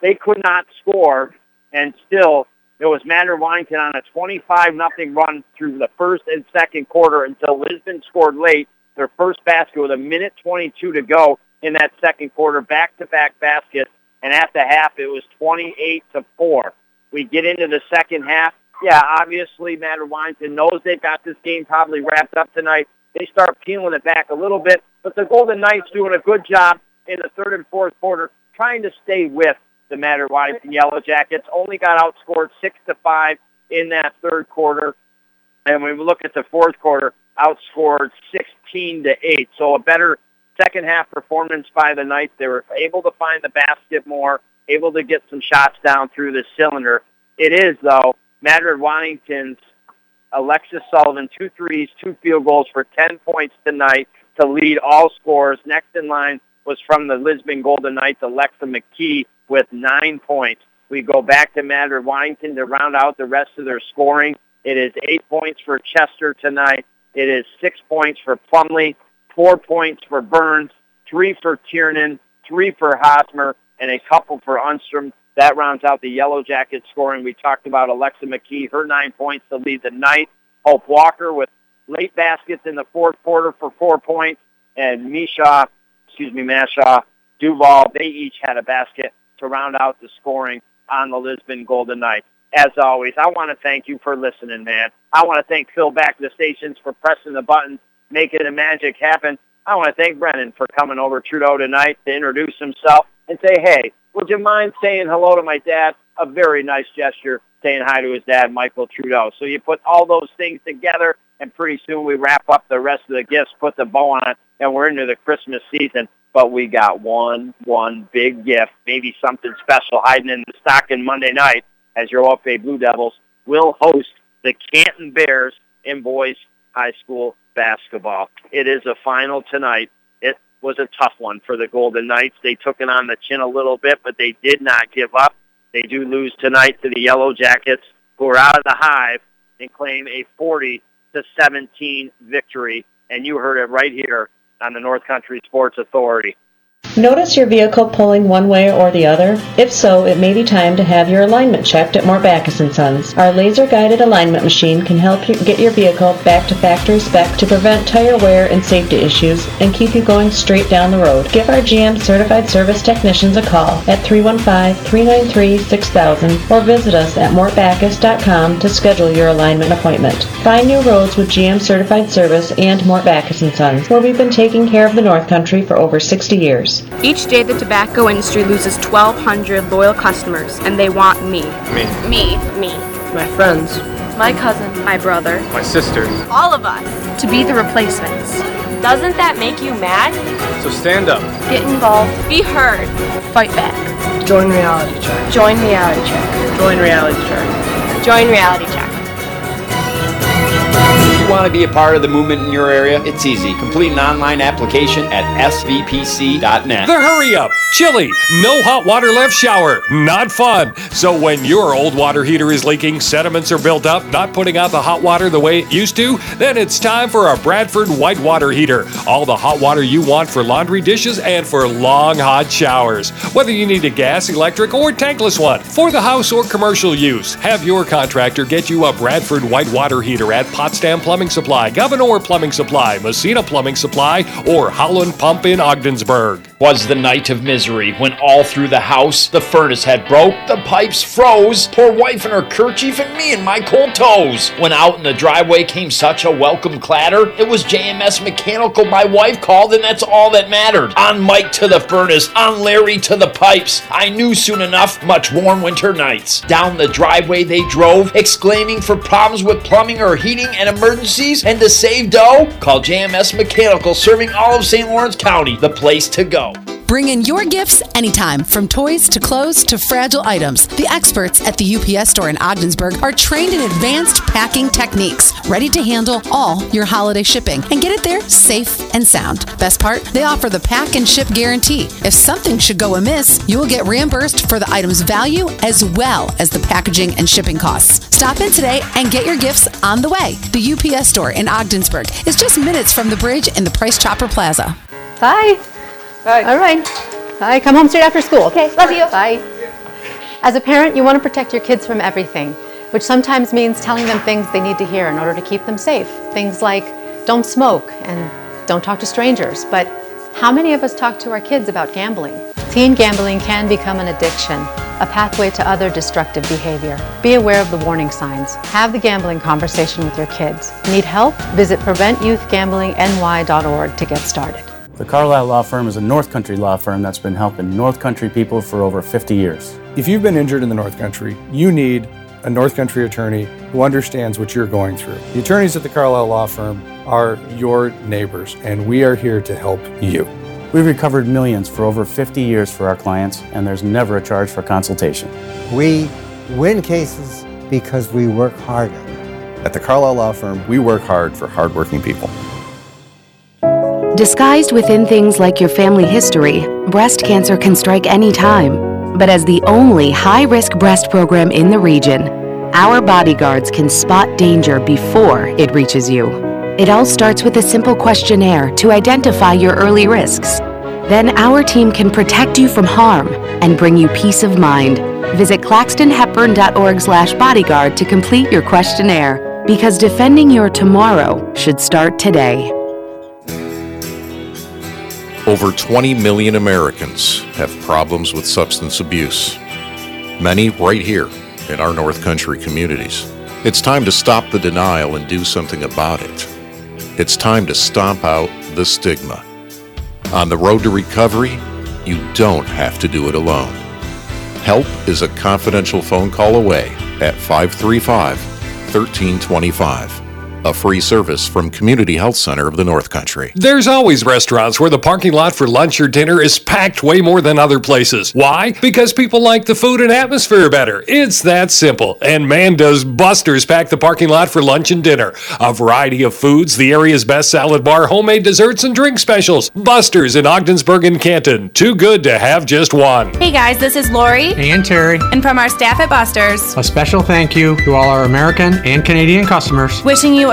they could not score, and still it was Madrid-Waddington on a 25-0 run through the first and second quarter until Lisbon scored late, their first basket with 1:22 to go in that second quarter, back-to-back baskets, and at the half it was 28-4. We get into the second half. Yeah, obviously Madrid-Waddington knows they've got this game probably wrapped up tonight. They start peeling it back a little bit, but the Golden Knights doing a good job in the third and fourth quarter trying to stay with the Madrid-Waddington Yellow Jackets. Only got outscored 6-5 in that third quarter. And when we look at the fourth quarter, outscored 16-8. So a better second-half performance by the Knights. They were able to find the basket more, able to get some shots down through the cylinder. It is, though, Madrid-Waddington's Alexis Sullivan, 2 threes, 2 field goals for 10 points tonight to lead all scores. Next in line was from the Lisbon Golden Knights, Alexa McKee with 9 points. We go back to Madrid-Waddington to round out the rest of their scoring. It is 8 points for Chester tonight, It is 6 points for Plumley, 4 points for Burns, three for Tiernan, three for Hosmer, and a couple for Unstrom. That rounds out the Yellow Jackets scoring. We talked about Alexa McKee, her 9 points to lead the night. Hope Walker with late baskets in the fourth quarter for 4 points. And Masha, Duval, they each had a basket to round out the scoring on the Lisbon Golden Knights. As always, I want to thank you for listening, man. I want to thank Phil back to the stations for pressing the button, making the magic happen. I want to thank Brennan for coming over Trudeau tonight to introduce himself and say, hey, would you mind saying hello to my dad? A very nice gesture, saying hi to his dad, Michael Trudeau. So you put all those things together, and pretty soon we wrap up the rest of the gifts, put the bow on it, and we're into the Christmas season. But we got one big gift, maybe something special hiding in the stocking Monday night, as your OFA Blue Devils will host the Canton Bears in boys high school basketball. It is a final tonight. It was a tough one for the Golden Knights. They took it on the chin a little bit, but they did not give up. They do lose tonight to the Yellow Jackets, who are out of the hive, and claim a 40-17 victory. And you heard it right here on the North Country Sports Authority. Notice your vehicle pulling one way or the other? If so, it may be time to have your alignment checked at Mort Backus and Sons. Our laser-guided alignment machine can help you get your vehicle back to factory spec to prevent tire wear and safety issues and keep you going straight down the road. Give our GM certified service technicians a call at 315-393-6000 or visit us at mortbackus.com to schedule your alignment appointment. Find new roads with GM certified service and Mort Backus and Sons, where we've been taking care of the North Country for over 60 years. Each day, the tobacco industry loses 1,200 loyal customers, and they want me. Me. Me. Me. My friends. My cousin. My brother. My sister. All of us. To be the replacements. Doesn't that make you mad? So stand up. Get involved. Be heard. Fight back. Join Reality Check. Join Reality Check. Join Reality Check. Join Reality Check. Want to be a part of the movement in your area? It's easy. Complete an online application at svpc.net. The hurry up! Chilly! No hot water left shower! Not fun! So when your old water heater is leaking, sediments are built up, not putting out the hot water the way it used to, then it's time for a Bradford White water heater. All the hot water you want for laundry, dishes, and for long hot showers. Whether you need a gas, electric, or tankless one, for the house or commercial use, have your contractor get you a Bradford White water heater at Potsdam Plumbing Supply, Gouverneur Plumbing Supply, Messina Plumbing Supply, or Howland Pump in Ogdensburg. Was the night of misery when all through the house the furnace had broke, the pipes froze, poor wife and her kerchief, and me and my cold toes. When out in the driveway came such a welcome clatter, it was JMS Mechanical my wife called, and that's all that mattered. On Mike to the furnace, on Larry to the pipes. I knew soon enough, much warm winter nights. Down the driveway they drove, exclaiming for problems with plumbing or heating and emergencies, and to save dough, call JMS Mechanical, serving all of St. Lawrence County, the place to go. Bring in your gifts anytime, from toys to clothes to fragile items. The experts at the UPS store in Ogdensburg are trained in advanced packing techniques, ready to handle all your holiday shipping and get it there safe and sound. Best part, they offer the pack and ship guarantee. If something should go amiss, you will get reimbursed for the item's value as well as the packaging and shipping costs. Stop in today and get your gifts on the way. The UPS store in Ogdensburg is just minutes from the bridge in the Price Chopper Plaza. Bye. Bye. All right. Bye. Come home straight after school. Okay. Love you. Bye. As a parent, you want to protect your kids from everything, which sometimes means telling them things they need to hear in order to keep them safe. Things like don't smoke and don't talk to strangers. But how many of us talk to our kids about gambling? Teen gambling can become an addiction, a pathway to other destructive behavior. Be aware of the warning signs. Have the gambling conversation with your kids. Need help? Visit PreventYouthGamblingNY.org to get started. The Carlisle Law Firm is a North Country law firm that's been helping North Country people for over 50 years. If you've been injured in the North Country, you need a North Country attorney who understands what you're going through. The attorneys at the Carlisle Law Firm are your neighbors, and we are here to help you. We've recovered millions for over 50 years for our clients, and there's never a charge for consultation. We win cases because we work harder. At the Carlisle Law Firm, we work hard for hardworking people. Disguised within things like your family history, breast cancer can strike any time. But as the only high-risk breast program in the region, our bodyguards can spot danger before it reaches you. It all starts with a simple questionnaire to identify your early risks. Then our team can protect you from harm and bring you peace of mind. Visit claxtonhepburn.org/bodyguard to complete your questionnaire, because defending your tomorrow should start today. Over 20 million Americans have problems with substance abuse, many right here in our North Country communities. It's time to stop the denial and do something about it. It's time to stomp out the stigma. On the road to recovery, you don't have to do it alone. Help is a confidential phone call away at 535-1325. A free service from Community Health Center of the North Country. There's always restaurants where the parking lot for lunch or dinner is packed way more than other places. Why? Because people like the food and atmosphere better. It's that simple. And man, does Buster's pack the parking lot for lunch and dinner. A variety of foods, the area's best salad bar, homemade desserts, and drink specials. Buster's in Ogdensburg and Canton. Too good to have just one. Hey guys, this is Lori. And Terry. And from our staff at Buster's, a special thank you to all our American and Canadian customers. Wishing you